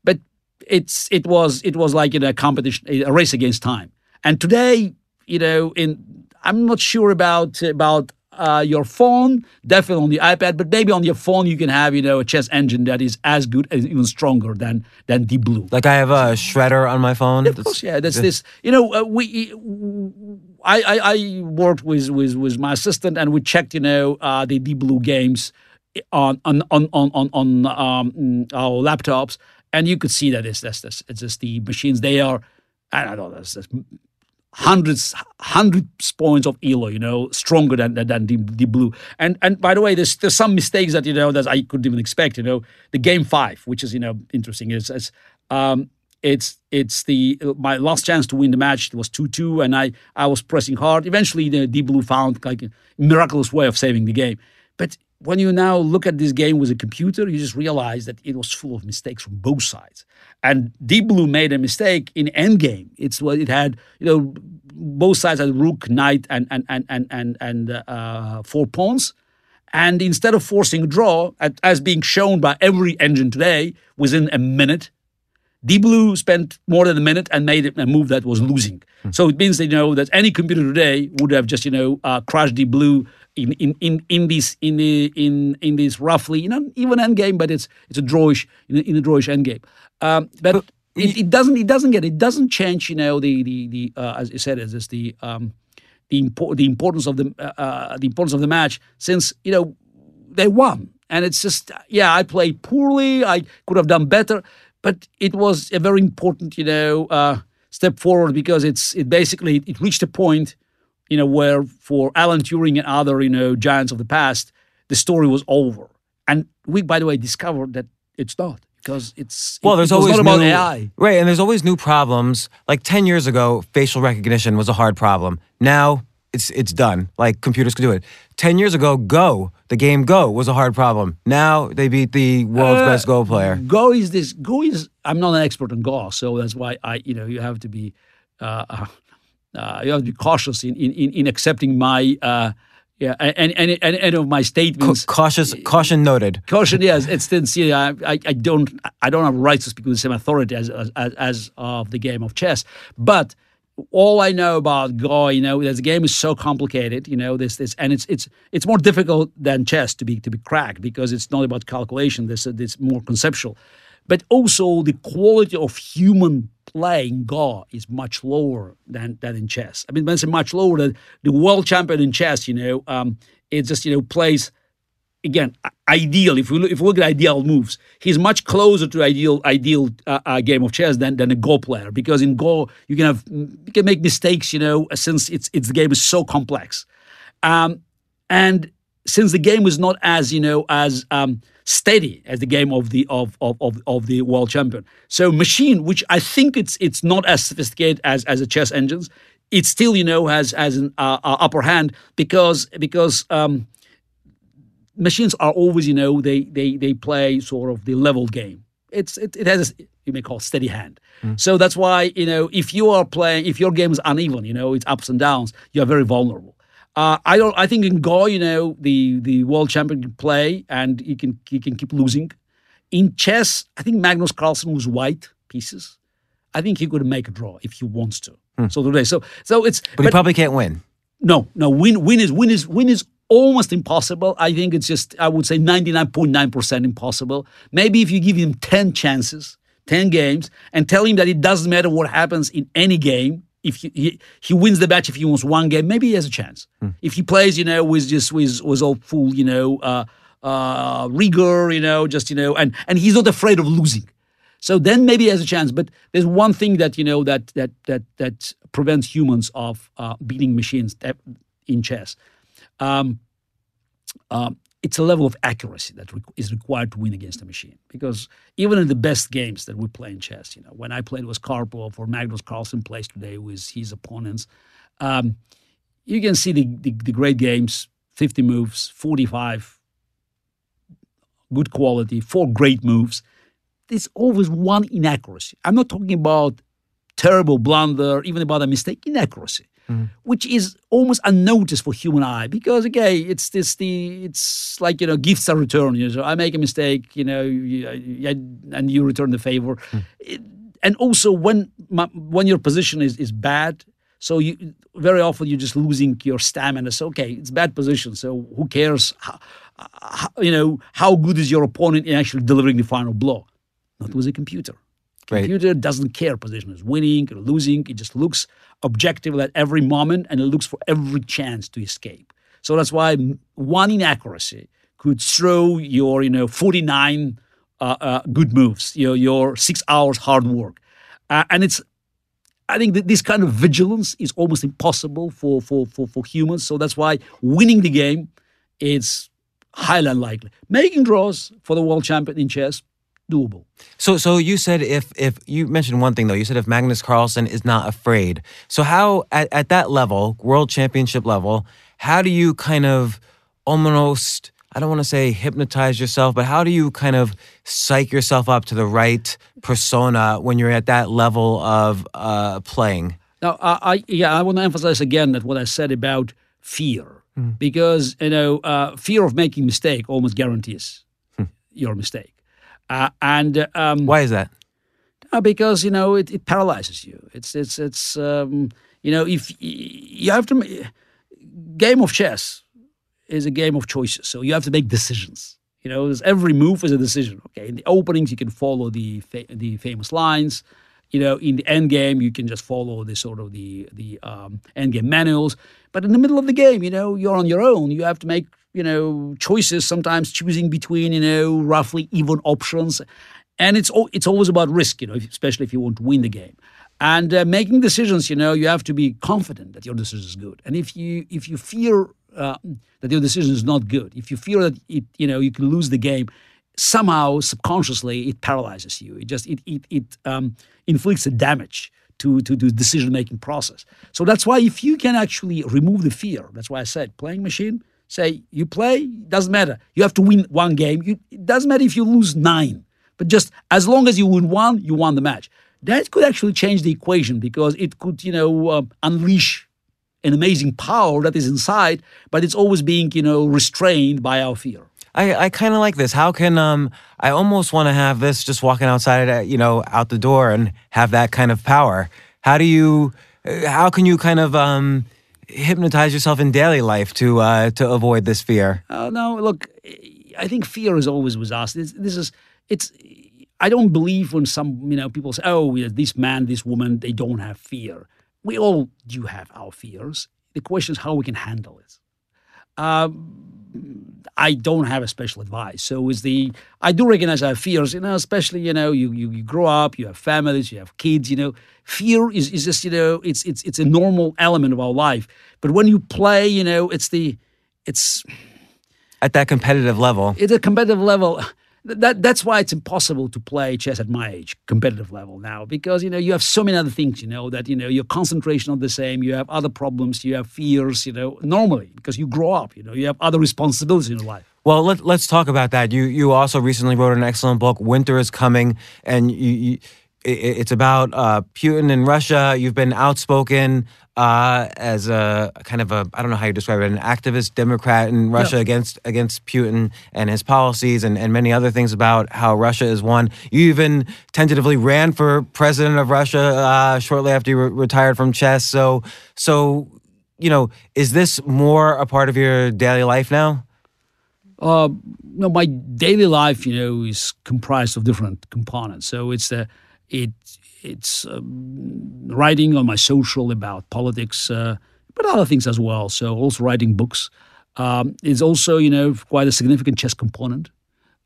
But it was like a competition, a race against time. And today, I'm not sure about your phone, definitely on the iPad, but maybe on your phone you can have, a chess engine that is as good and even stronger than Deep Blue. Like I have a Shredder on my phone. Yeah, of course, yeah. That's this. I worked with my assistant, and we checked, the Deep Blue games on our laptops, and you could see that it's just the machines. They are, I don't know, that's hundreds points of ELO, stronger than Deep Blue. And by the way, there's some mistakes that, that I couldn't even expect, The game five, which is, interesting, my last chance to win the match. It was 2-2, and I was pressing hard. Eventually, Deep Blue found like a miraculous way of saving the game. But when you now look at this game with a computer, you just realize that it was full of mistakes from both sides. And Deep Blue made a mistake in endgame. It's what it had, both sides had rook, knight, and four pawns. And instead of forcing a draw, as being shown by every engine today, within a minute, Deep Blue spent more than a minute and made a move that was losing. So it means, that any computer today would have just, crushed Deep Blue in this roughly, even endgame, but it's a drawish in a drawish endgame. But it doesn't change, as you said, it's the importance of the importance of the match, since they won, and it's just I played poorly. I could have done better, but it was a very important step forward, because it basically reached a point, where for Alan Turing and other, giants of the past, the story was over. And we, by the way, discovered that it's not, because there's always not about AI. Right, and there's always new problems. Like 10 years ago, facial recognition was a hard problem. Now, it's done. Like, computers could do it. 10 years ago, Go, the game Go, was a hard problem. Now, they beat the world's best Go player. I'm not an expert on Go, so that's why you have to be... you have to be cautious in accepting my any of my statements. Caution noted. Caution, yes. It's sincere. I don't have rights to speak with the same authority as of the game of chess. But all I know about Go, this game is so complicated. And it's more difficult than chess to be cracked, because it's not about calculation. It's more conceptual. But also the quality of human playing Go is much lower than in chess. I mean, when I say much lower, the world champion in chess, it just plays again, ideal, if we look at ideal moves, he's much closer to ideal game of chess than a Go player, because in Go you can make mistakes, since it's the game is so complex, and since the game is not as as steady as the game of the world champion. So machine, which I think it's not as sophisticated as the chess engines, it still has an upper hand because machines are always they play sort of the leveled game. It has a, you may call it, steady hand. Mm. So that's why if your game is uneven, it's ups and downs, you are very vulnerable. I think in Go, the world champion can play and he can keep losing. In chess, I think Magnus Carlsen moves white pieces. I think he could make a draw if he wants to. Mm. But he probably can't win. No, win is almost impossible. I think it's just, I would say, 99.9% impossible. Maybe if you give him 10 chances, 10 games, and tell him that it doesn't matter what happens in any game. If he wins the match, if he wins one game, maybe he has a chance. Mm. If he plays, with all full, rigor, and he's not afraid of losing, so then maybe he has a chance. But there's one thing that that prevents humans of beating machines in chess. It's a level of accuracy that is required to win against a machine. Because even in the best games that we play in chess, when I played with Karpov or Magnus Carlsen plays today with his opponents, you can see the great games, 50 moves, 45, good quality, 4 great moves. There's always one inaccuracy. I'm not talking about terrible blunder, even about a mistake, inaccuracy. Mm. Which is almost unnoticed for human eye, because again, it's like gifts are returned. So I make a mistake, and you return the favor. Mm. And also when your position is bad, so you very often you're just losing your stamina. So okay, it's bad position. So who cares? How good is your opponent in actually delivering the final blow? Not with a computer. Computer doesn't care position is winning or losing. It just looks objective at every moment, and it looks for every chance to escape. So that's why one inaccuracy could throw your 49 good moves, your 6 hours hard work, and it's. I think that this kind of vigilance is almost impossible for humans. So that's why winning the game is highly unlikely. Making draws for the world champion in chess. Doable. So you said if you mentioned one thing though, you said if Magnus Carlsen is not afraid. So how at that level, world championship level, how do you kind of almost, I don't want to say hypnotize yourself, but how do you kind of psych yourself up to the right persona when you're at that level of playing? Now, I want to emphasize again that what I said about fear, because fear of making mistake almost guarantees your mistake. Why is that? Because it paralyzes you. If you have to, game of chess is a game of choices. So you have to make decisions. Every move is a decision. Okay, in the openings you can follow the famous lines. In the end game you can just follow the sort of the end game manuals. But in the middle of the game, you're on your own. You have to make choices, sometimes choosing between, roughly even options. And it's always about risk, especially if you want to win the game. And making decisions, you have to be confident that your decision is good. And if you fear that your decision is not good, if you fear that you can lose the game, somehow subconsciously it paralyzes you. It just it inflicts a damage to decision-making process. So that's why if you can actually remove the fear, that's why I said playing machine, say you play, doesn't matter. You have to win one game. It doesn't matter if you lose 9, but just as long as you win one, you won the match. That could actually change the equation, because it could, unleash an amazing power that is inside, but it's always being, restrained by our fear. I kind of like this. How can I almost want to have this just walking outside, out the door and have that kind of power? How can you kind of hypnotize yourself in daily life to avoid this fear? No, look, I think fear is always with us. I don't believe when some people say, this man, this woman, they don't have fear. We all do have our fears. The question is how we can handle it. I don't have a special advice. So is the, I do recognize our fears, especially, you grow up, you have families, you have kids, fear is just, it's a normal element of our life. But when you play, it's at that competitive level. It's a competitive level. That's why it's impossible to play chess at my age, competitive level now, because, you have so many other things, that, your concentration not the same, you have other problems, you have fears, normally, because you grow up, you have other responsibilities in your life. Well, let's talk about that. You also recently wrote an excellent book, Winter is Coming, and it's about Putin in Russia. You've been outspoken as a kind of I don't know how you describe it, an activist Democrat in Russia against Putin and his policies and many other things about how Russia is one. You even tentatively ran for president of Russia shortly after you retired from chess. So, is this more a part of your daily life now? No, my daily life, is comprised of different components. So it's it's writing on my social about politics, but other things as well. So also writing books. It's also, quite a significant chess component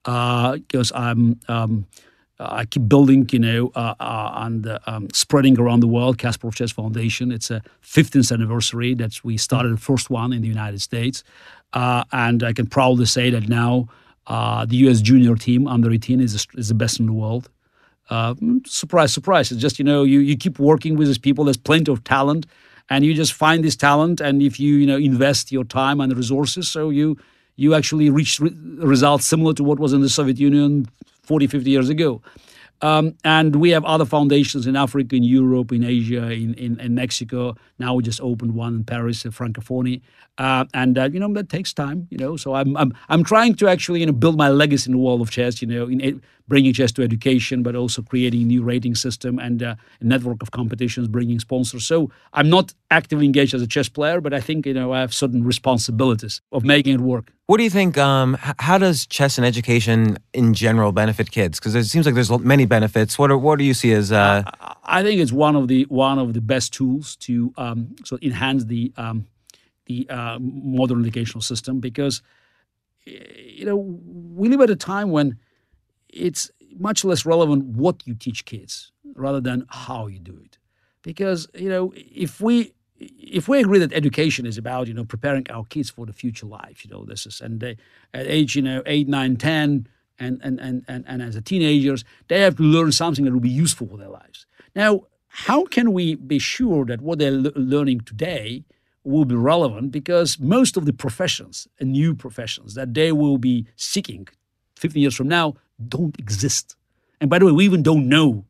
because I keep building, and spreading around the world, Kasparov Chess Foundation. It's a 15th anniversary that we started the first one in the United States. And I can proudly say that now the U.S. junior team under 18 is the best in the world. Surprise, surprise. It's just, you keep working with these people. There's plenty of talent and you just find this talent. And if you, invest your time and resources, so you actually reach results similar to what was in the Soviet Union 40, 50 years ago. And we have other foundations in Africa, in Europe, in Asia, in Mexico. Now we just opened one in Paris, in Francophonie. And that takes time, So I'm trying to actually, build my legacy in the world of chess, in bringing chess to education, but also creating a new rating system and a network of competitions, bringing sponsors. So I'm not actively engaged as a chess player, but I think, I have certain responsibilities of making it work. What do you think, how does chess and education in general benefit kids? Because it seems like there's many benefits. What do you see as... I think it's one of the best tools to sort of enhance the modern educational system because, we live at a time when it's much less relevant what you teach kids rather than how you do it. Because, if we agree that education is about, preparing our kids for the future life, this is, and they, at age, 8, 9, 10, and as a teenagers, they have to learn something that will be useful for their lives. Now, how can we be sure that what they're learning today will be relevant? Because most of the professions, and new professions, that they will be seeking 15 years from now don't exist. And by the way, we even don't know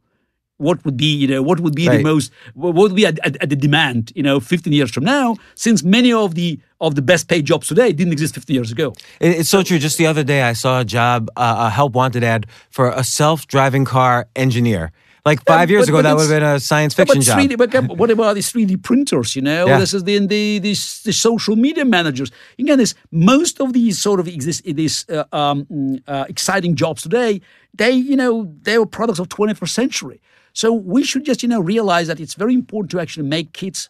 what would be right. what would be at the demand, 15 years from now, since many of the best paid jobs today didn't exist 15 years ago. It's so true. Just the other day, I saw a job, a help wanted ad for a self-driving car engineer. Like 5 years ago, that would have been a science fiction job. But what about these 3D printers, Yeah. This is the social media managers. Again, most of these sort of exciting jobs today, they were products of 21st century. So we should just, realize that it's very important to actually make kids,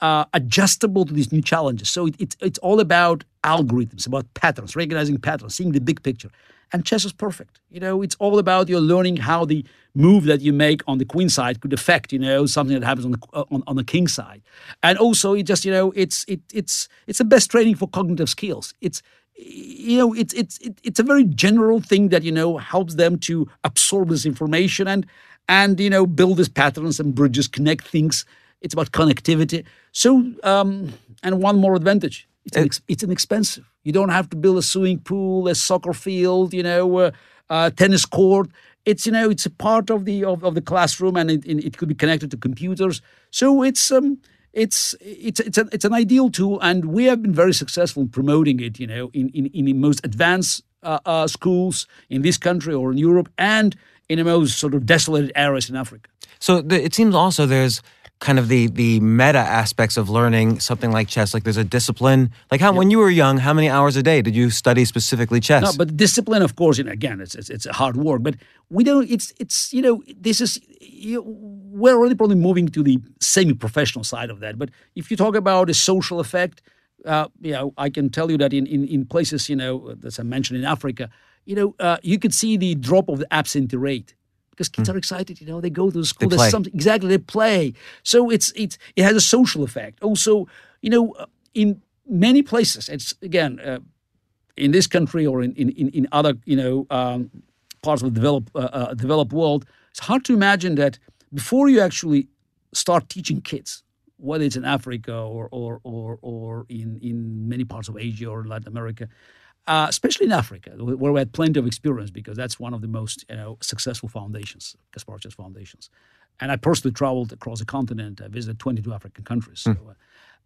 adjustable to these new challenges. So it's all about algorithms, about patterns, recognizing patterns, seeing the big picture. And chess is perfect. It's all about you're learning how the move that you make on the queen side could affect, something that happens on the king side. And also, it just, it's the best training for cognitive skills. It's a very general thing that, helps them to absorb this information and build these patterns and bridges, connect things. It's about connectivity. So, and one more advantage. It's inexpensive. You don't have to build a swimming pool, a soccer field, a tennis court. It's it's a part of the classroom, and it could be connected to computers. So it's an ideal tool, and we have been very successful in promoting it. In the most advanced schools in this country or in Europe, and in the most sort of desolated areas in Africa. So it seems also there's kind of the meta aspects of learning something like chess. Like there's a discipline. Like when you were young, how many hours a day did you study specifically chess? No, but discipline, of course, again, it's a hard work. But we don't, it's this is, we're only probably moving to the semi-professional side of that. But if you talk about a social effect, I can tell you that in places, as I mentioned in Africa, you could see the drop of the absentee rate because kids are excited. They go to school. There's something exactly they play. So it has a social effect. Also, in many places, it's again in this country or in other parts of the developed world. It's hard to imagine that before you actually start teaching kids, whether it's in Africa or in many parts of Asia or Latin America, especially in Africa, where we had plenty of experience because that's one of the most successful foundations, Kasparov Chess Foundations. And I personally traveled across the continent. I visited 22 African countries. So,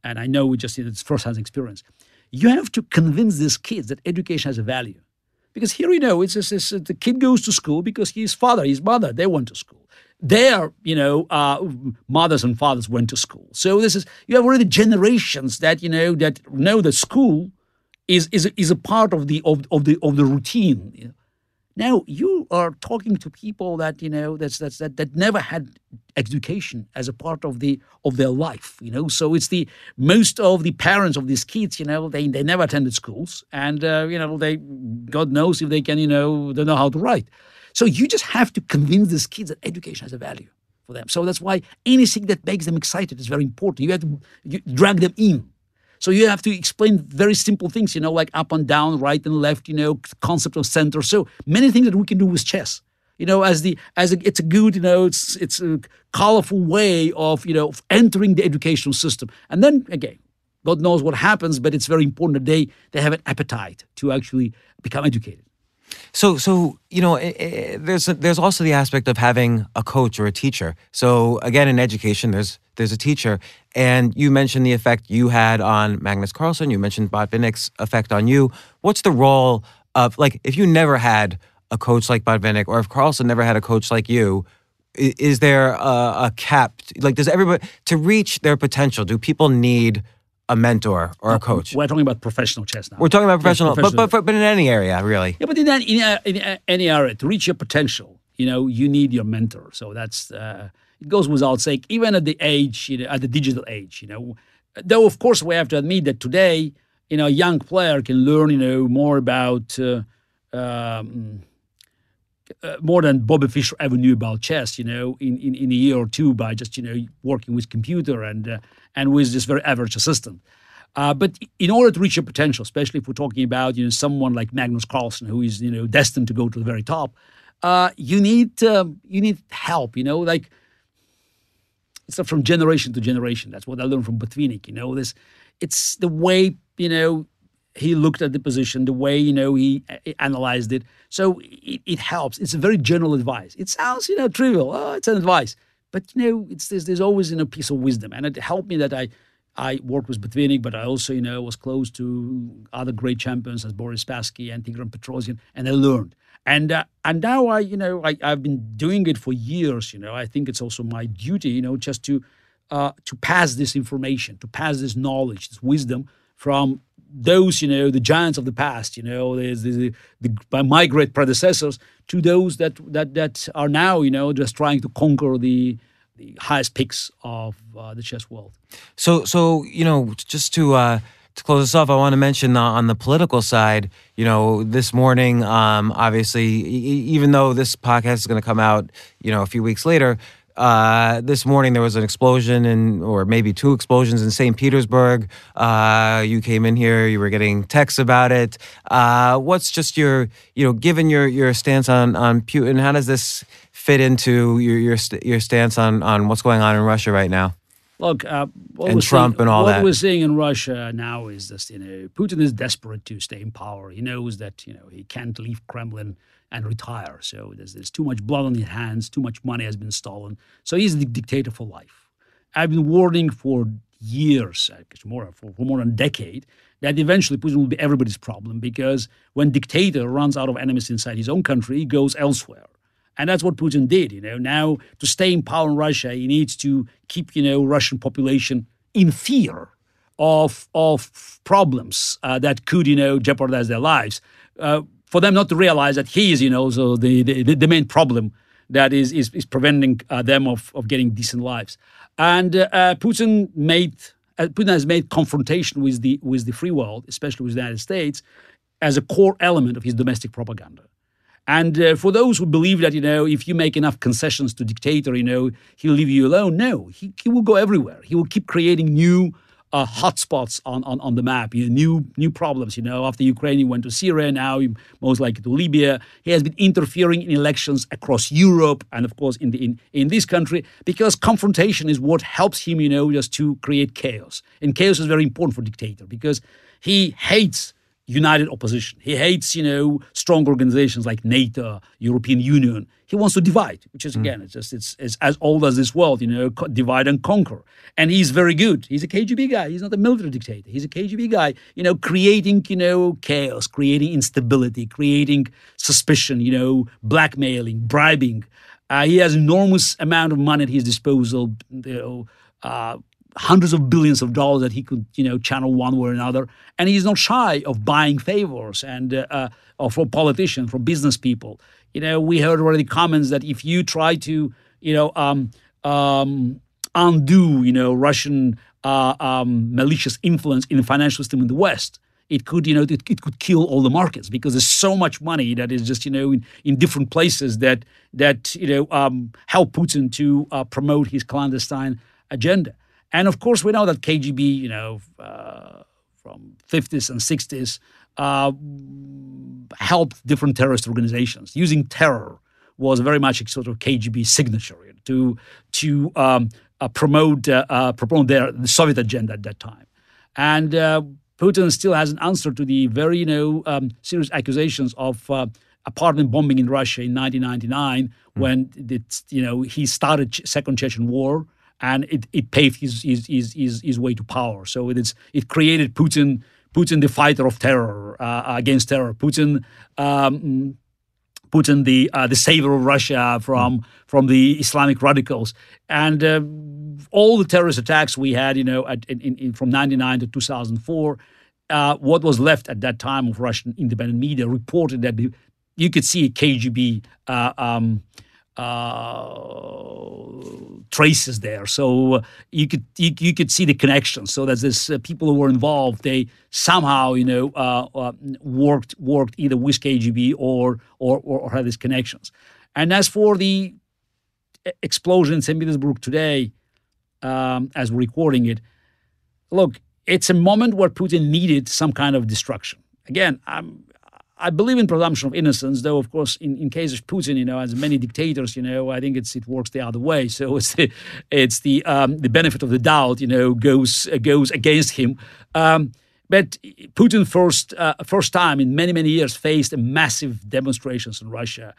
and I know it's first-hand experience. You have to convince these kids that education has a value. Because here, the kid goes to school because his father, his mother, they went to school. Their, mothers and fathers went to school. So you have already generations that know that school is a part of the routine. Now you are talking to people that that never had education as a part of their life. So it's the most of the parents of these kids. They never attended schools, and they, God knows if they can don't know how to write. So you just have to convince these kids that education has a value for them. So that's why anything that makes them excited is very important. You have to drag them in. So you have to explain very simple things, like up and down, right and left, concept of center. So many things that we can do with chess. It's a good, it's a colorful way of, of entering the educational system. And then again, God knows what happens, but it's very important that they have an appetite to actually become educated. So there's also the aspect of having a coach or a teacher. So again, in education, there's a teacher, and you mentioned the effect you had on Magnus Carlsen. You mentioned Botvinnik's effect on you. What's the role of, if you never had a coach like Botvinnik, or if Carlsen never had a coach like you? Is there a cap? Does everybody to reach their potential? Do people need a mentor or a coach? We're talking about professional chess now. We're talking about professional. But in any area, really. Yeah, but in any area, to reach your potential, you need your mentor. So that's it goes without saying. Even at the age, at the digital age, though of course we have to admit that today, a young player can learn, more about more than Bobby Fischer ever knew about chess, in a year or two by just working with computer and with this very average assistant. But in order to reach your potential, especially if we're talking about someone like Magnus Carlsen, who is destined to go to the very top, you need help. It's from generation to generation. That's what I learned from Botvinnik. It's the way he looked at the position, the way he analyzed it. So it helps. It's a very general advice. It sounds trivial. Oh, it's an advice. But there's always a piece of wisdom, and it helped me that I worked with Botvinnik, but I also was close to other great champions as Boris Spassky and Tigran Petrosyan, and I learned. And now I've been doing it for years. I think it's also my duty just to pass this information, to pass this knowledge, this wisdom from those the giants of the past, by my great predecessors, to those that are now just trying to conquer the highest peaks of the chess world. So just to close this off, I want to mention on the political side, this morning, obviously, even though this podcast is going to come out, a few weeks later. This morning there was an explosion or maybe two explosions in St. Petersburg. You came in here, you were getting texts about it. What's just your, given your stance on Putin, how does this fit into your stance on what's going on in Russia right now? Look, what we're seeing in Russia now is this, Putin is desperate to stay in power. He knows that, he can't leave Kremlin and retire. So there's too much blood on his hands, too much money has been stolen. So he's the dictator for life. I've been warning for years, I guess for more than a decade, that eventually Putin will be everybody's problem, because when dictator runs out of enemies inside his own country, he goes elsewhere. And that's what Putin did. Now to stay in power in Russia, he needs to keep, Russian population in fear of problems that could, jeopardize their lives. For them not to realize that he is, the main problem that is preventing them of getting decent lives. And Putin made Putin has made confrontation with the free world, especially with the United States, as a core element of his domestic propaganda. And for those who believe that, if you make enough concessions to dictator, he'll leave you alone. No, he will go everywhere. He will keep creating new hotspots on the map, new problems. After Ukraine, he went to Syria. Now, most likely to Libya. He has been interfering in elections across Europe and, of course, in this country, because confrontation is what helps him, just to create chaos. And chaos is very important for dictator, because he hates united opposition. He hates, strong organizations like NATO, European Union. He wants to divide, which is, again, it's as old as this world, divide and conquer. And he's very good. He's a KGB guy. He's not a military dictator. He's a KGB guy, creating, chaos, creating instability, creating suspicion, blackmailing, bribing. He has enormous amount of money at his disposal, hundreds of billions of dollars that he could, channel one way or another. And he's not shy of buying favors and from politicians, from business people. We heard already comments that if you try to, undo, Russian malicious influence in the financial system in the West, it could, it could kill all the markets, because there's so much money that is just, in different places that help Putin to promote his clandestine agenda. And of course, we know that KGB, from 50s and 60s, helped different terrorist organizations. Using terror was very much a sort of KGB signature to promote the Soviet agenda at that time. And Putin still has an answer to the very serious accusations of apartment bombing in Russia in 1999, when he started Second Chechen War. And it paved his way to power. So it created Putin the fighter of terror, against terror. Putin the savior of Russia from the Islamic radicals. And all the terrorist attacks we had, from 1999 to 2004, what was left at that time of Russian independent media reported that you could see KGB. Traces there, so you could see the connection. So that this people who were involved, they somehow worked either with KGB or had these connections. And as for the explosion in St. Petersburg today, as we're recording it, look, it's a moment where Putin needed some kind of destruction. Again, I believe in presumption of innocence, though, of course, in case of Putin, as many dictators, I think it works the other way. So the benefit of the doubt, goes against him. But Putin, first time in many, many years, faced massive demonstrations in Russia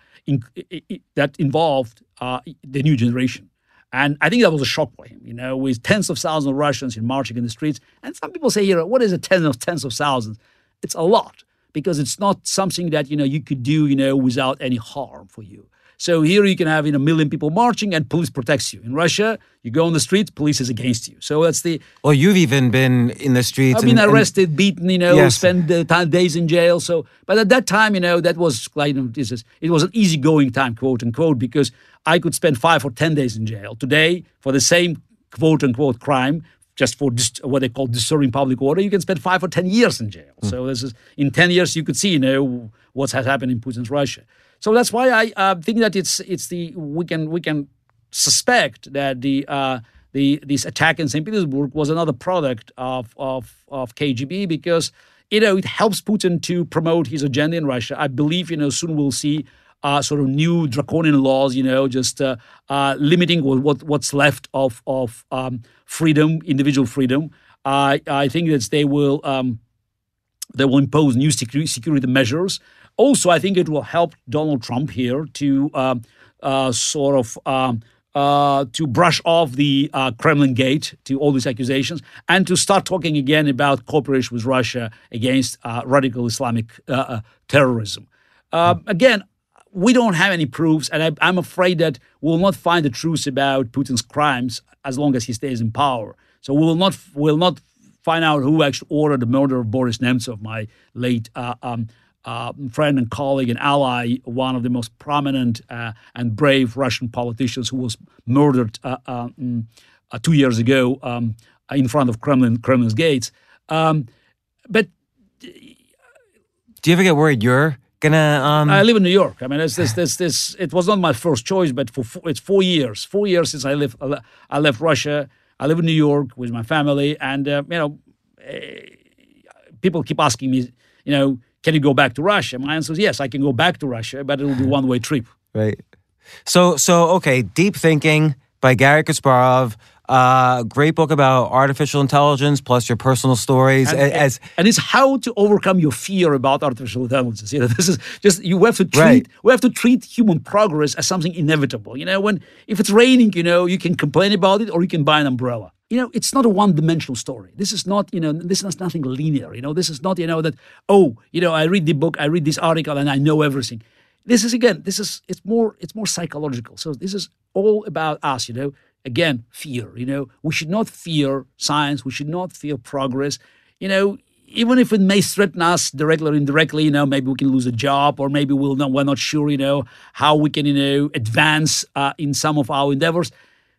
that involved the new generation. And I think that was a shock for him, with tens of thousands of Russians marching in the streets. And some people say, what is a tens of thousands? It's a lot. Because it's not something that, you could do, without any harm for you. So here you can have, a million people marching and police protects you. In Russia, you go on the streets, police is against you. So that's the... Or you've even been in the streets. I've been arrested, beaten, yes. Spent days in jail. So, but at that time, that was like, it was an easygoing time, quote unquote, because I could spend 5 or 10 days in jail. Today, for the same quote unquote crime, just for what they call disturbing public order, you can spend 5 or 10 years in jail. So this is, in 10 years, you could see, what has happened in Putin's Russia. So that's why I think that we can suspect that this attack in St. Petersburg was another product of KGB, because, it helps Putin to promote his agenda in Russia. I believe, soon we'll see sort of new draconian laws, limiting what's left of freedom, individual freedom. I think that they will impose new security measures. Also, I think it will help Donald Trump here to to brush off the Kremlin gate to all these accusations, and to start talking again about cooperation with Russia against radical Islamic terrorism. Again, we don't have any proofs, and I'm afraid that we'll not find the truth about Putin's crimes as long as he stays in power. So we'll not find out who actually ordered the murder of Boris Nemtsov, my late friend and colleague and ally, one of the most prominent and brave Russian politicians, who was murdered 2 years ago in front of Kremlin's gates. But do you ever get worried you're gonna? I live in New York. I mean, it was not my first choice, but it's 4 years. 4 years since I left Russia. I live in New York with my family, and people keep asking me, can you go back to Russia? My answer is yes, I can go back to Russia, but it'll be a one-way trip. Right. So okay, Deep Thinking by Garry Kasparov. Great book about artificial intelligence, plus your personal stories. And it's how to overcome your fear about artificial intelligence. This is just we have to treat human progress as something inevitable. If it's raining, you can complain about it or you can buy an umbrella. It's not a one-dimensional story. This is not, this is nothing linear. This is not, I read the book, I read this article, and I know everything. This is it's more psychological. So this is all about us, Again, fear, we should not fear science. We should not fear progress. Even if it may threaten us directly or indirectly, maybe we can lose a job or maybe we're not sure, how we can, advance in some of our endeavors.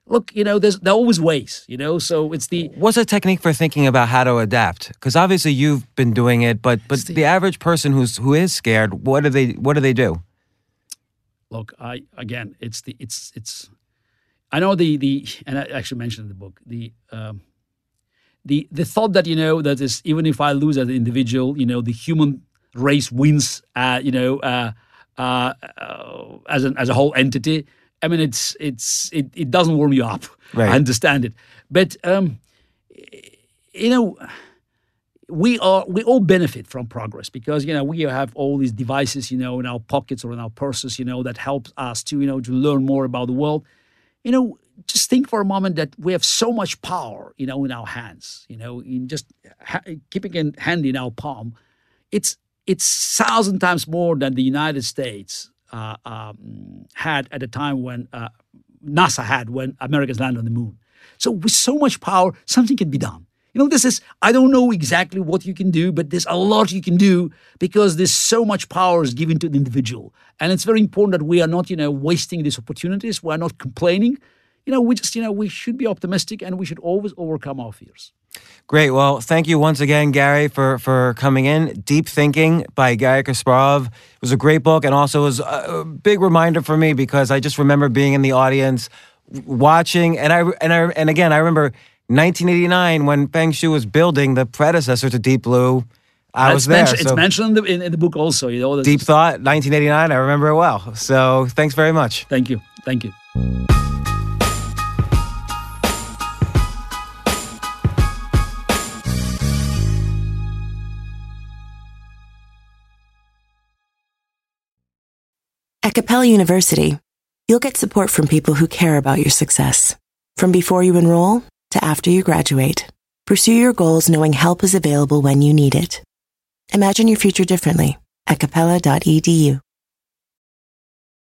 Look, there are always ways, so it's the... What's a technique for thinking about how to adapt? Because obviously you've been doing it, but the average person who is scared, what do they do? Look, I know and I actually mentioned in the book, the thought that, that is, even if I lose as an individual, the human race wins, as a whole entity. I mean, it doesn't warm you up. Right. I understand it. But, we all benefit from progress because, we have all these devices, in our pockets or in our purses, that helps us to, to learn more about the world. Just think for a moment that we have so much power, in our hands, in just keeping a hand in our palm. It's 1,000 times more than the United States had at the time when NASA had when Americans landed on the moon. So with so much power, something can be done. I don't know exactly what you can do, but there's a lot you can do because there's so much power is given to the individual. And it's very important that we are not, wasting these opportunities. We're not complaining. We should be optimistic and we should always overcome our fears. Great. Well, thank you once again, Garry, for coming in. Deep Thinking by Garry Kasparov. It was a great book and also was a big reminder for me because I just remember being in the audience watching. And again, I remember 1989, when Feng Hsu was building the predecessor to Deep Blue, I was there. It's mentioned in the book also. Deep Thought, 1989, I remember it well. So thanks very much. Thank you. Thank you. At Capella University, you'll get support from people who care about your success. From before you enroll to after you graduate. Pursue your goals knowing help is available when you need it. Imagine your future differently at capella.edu.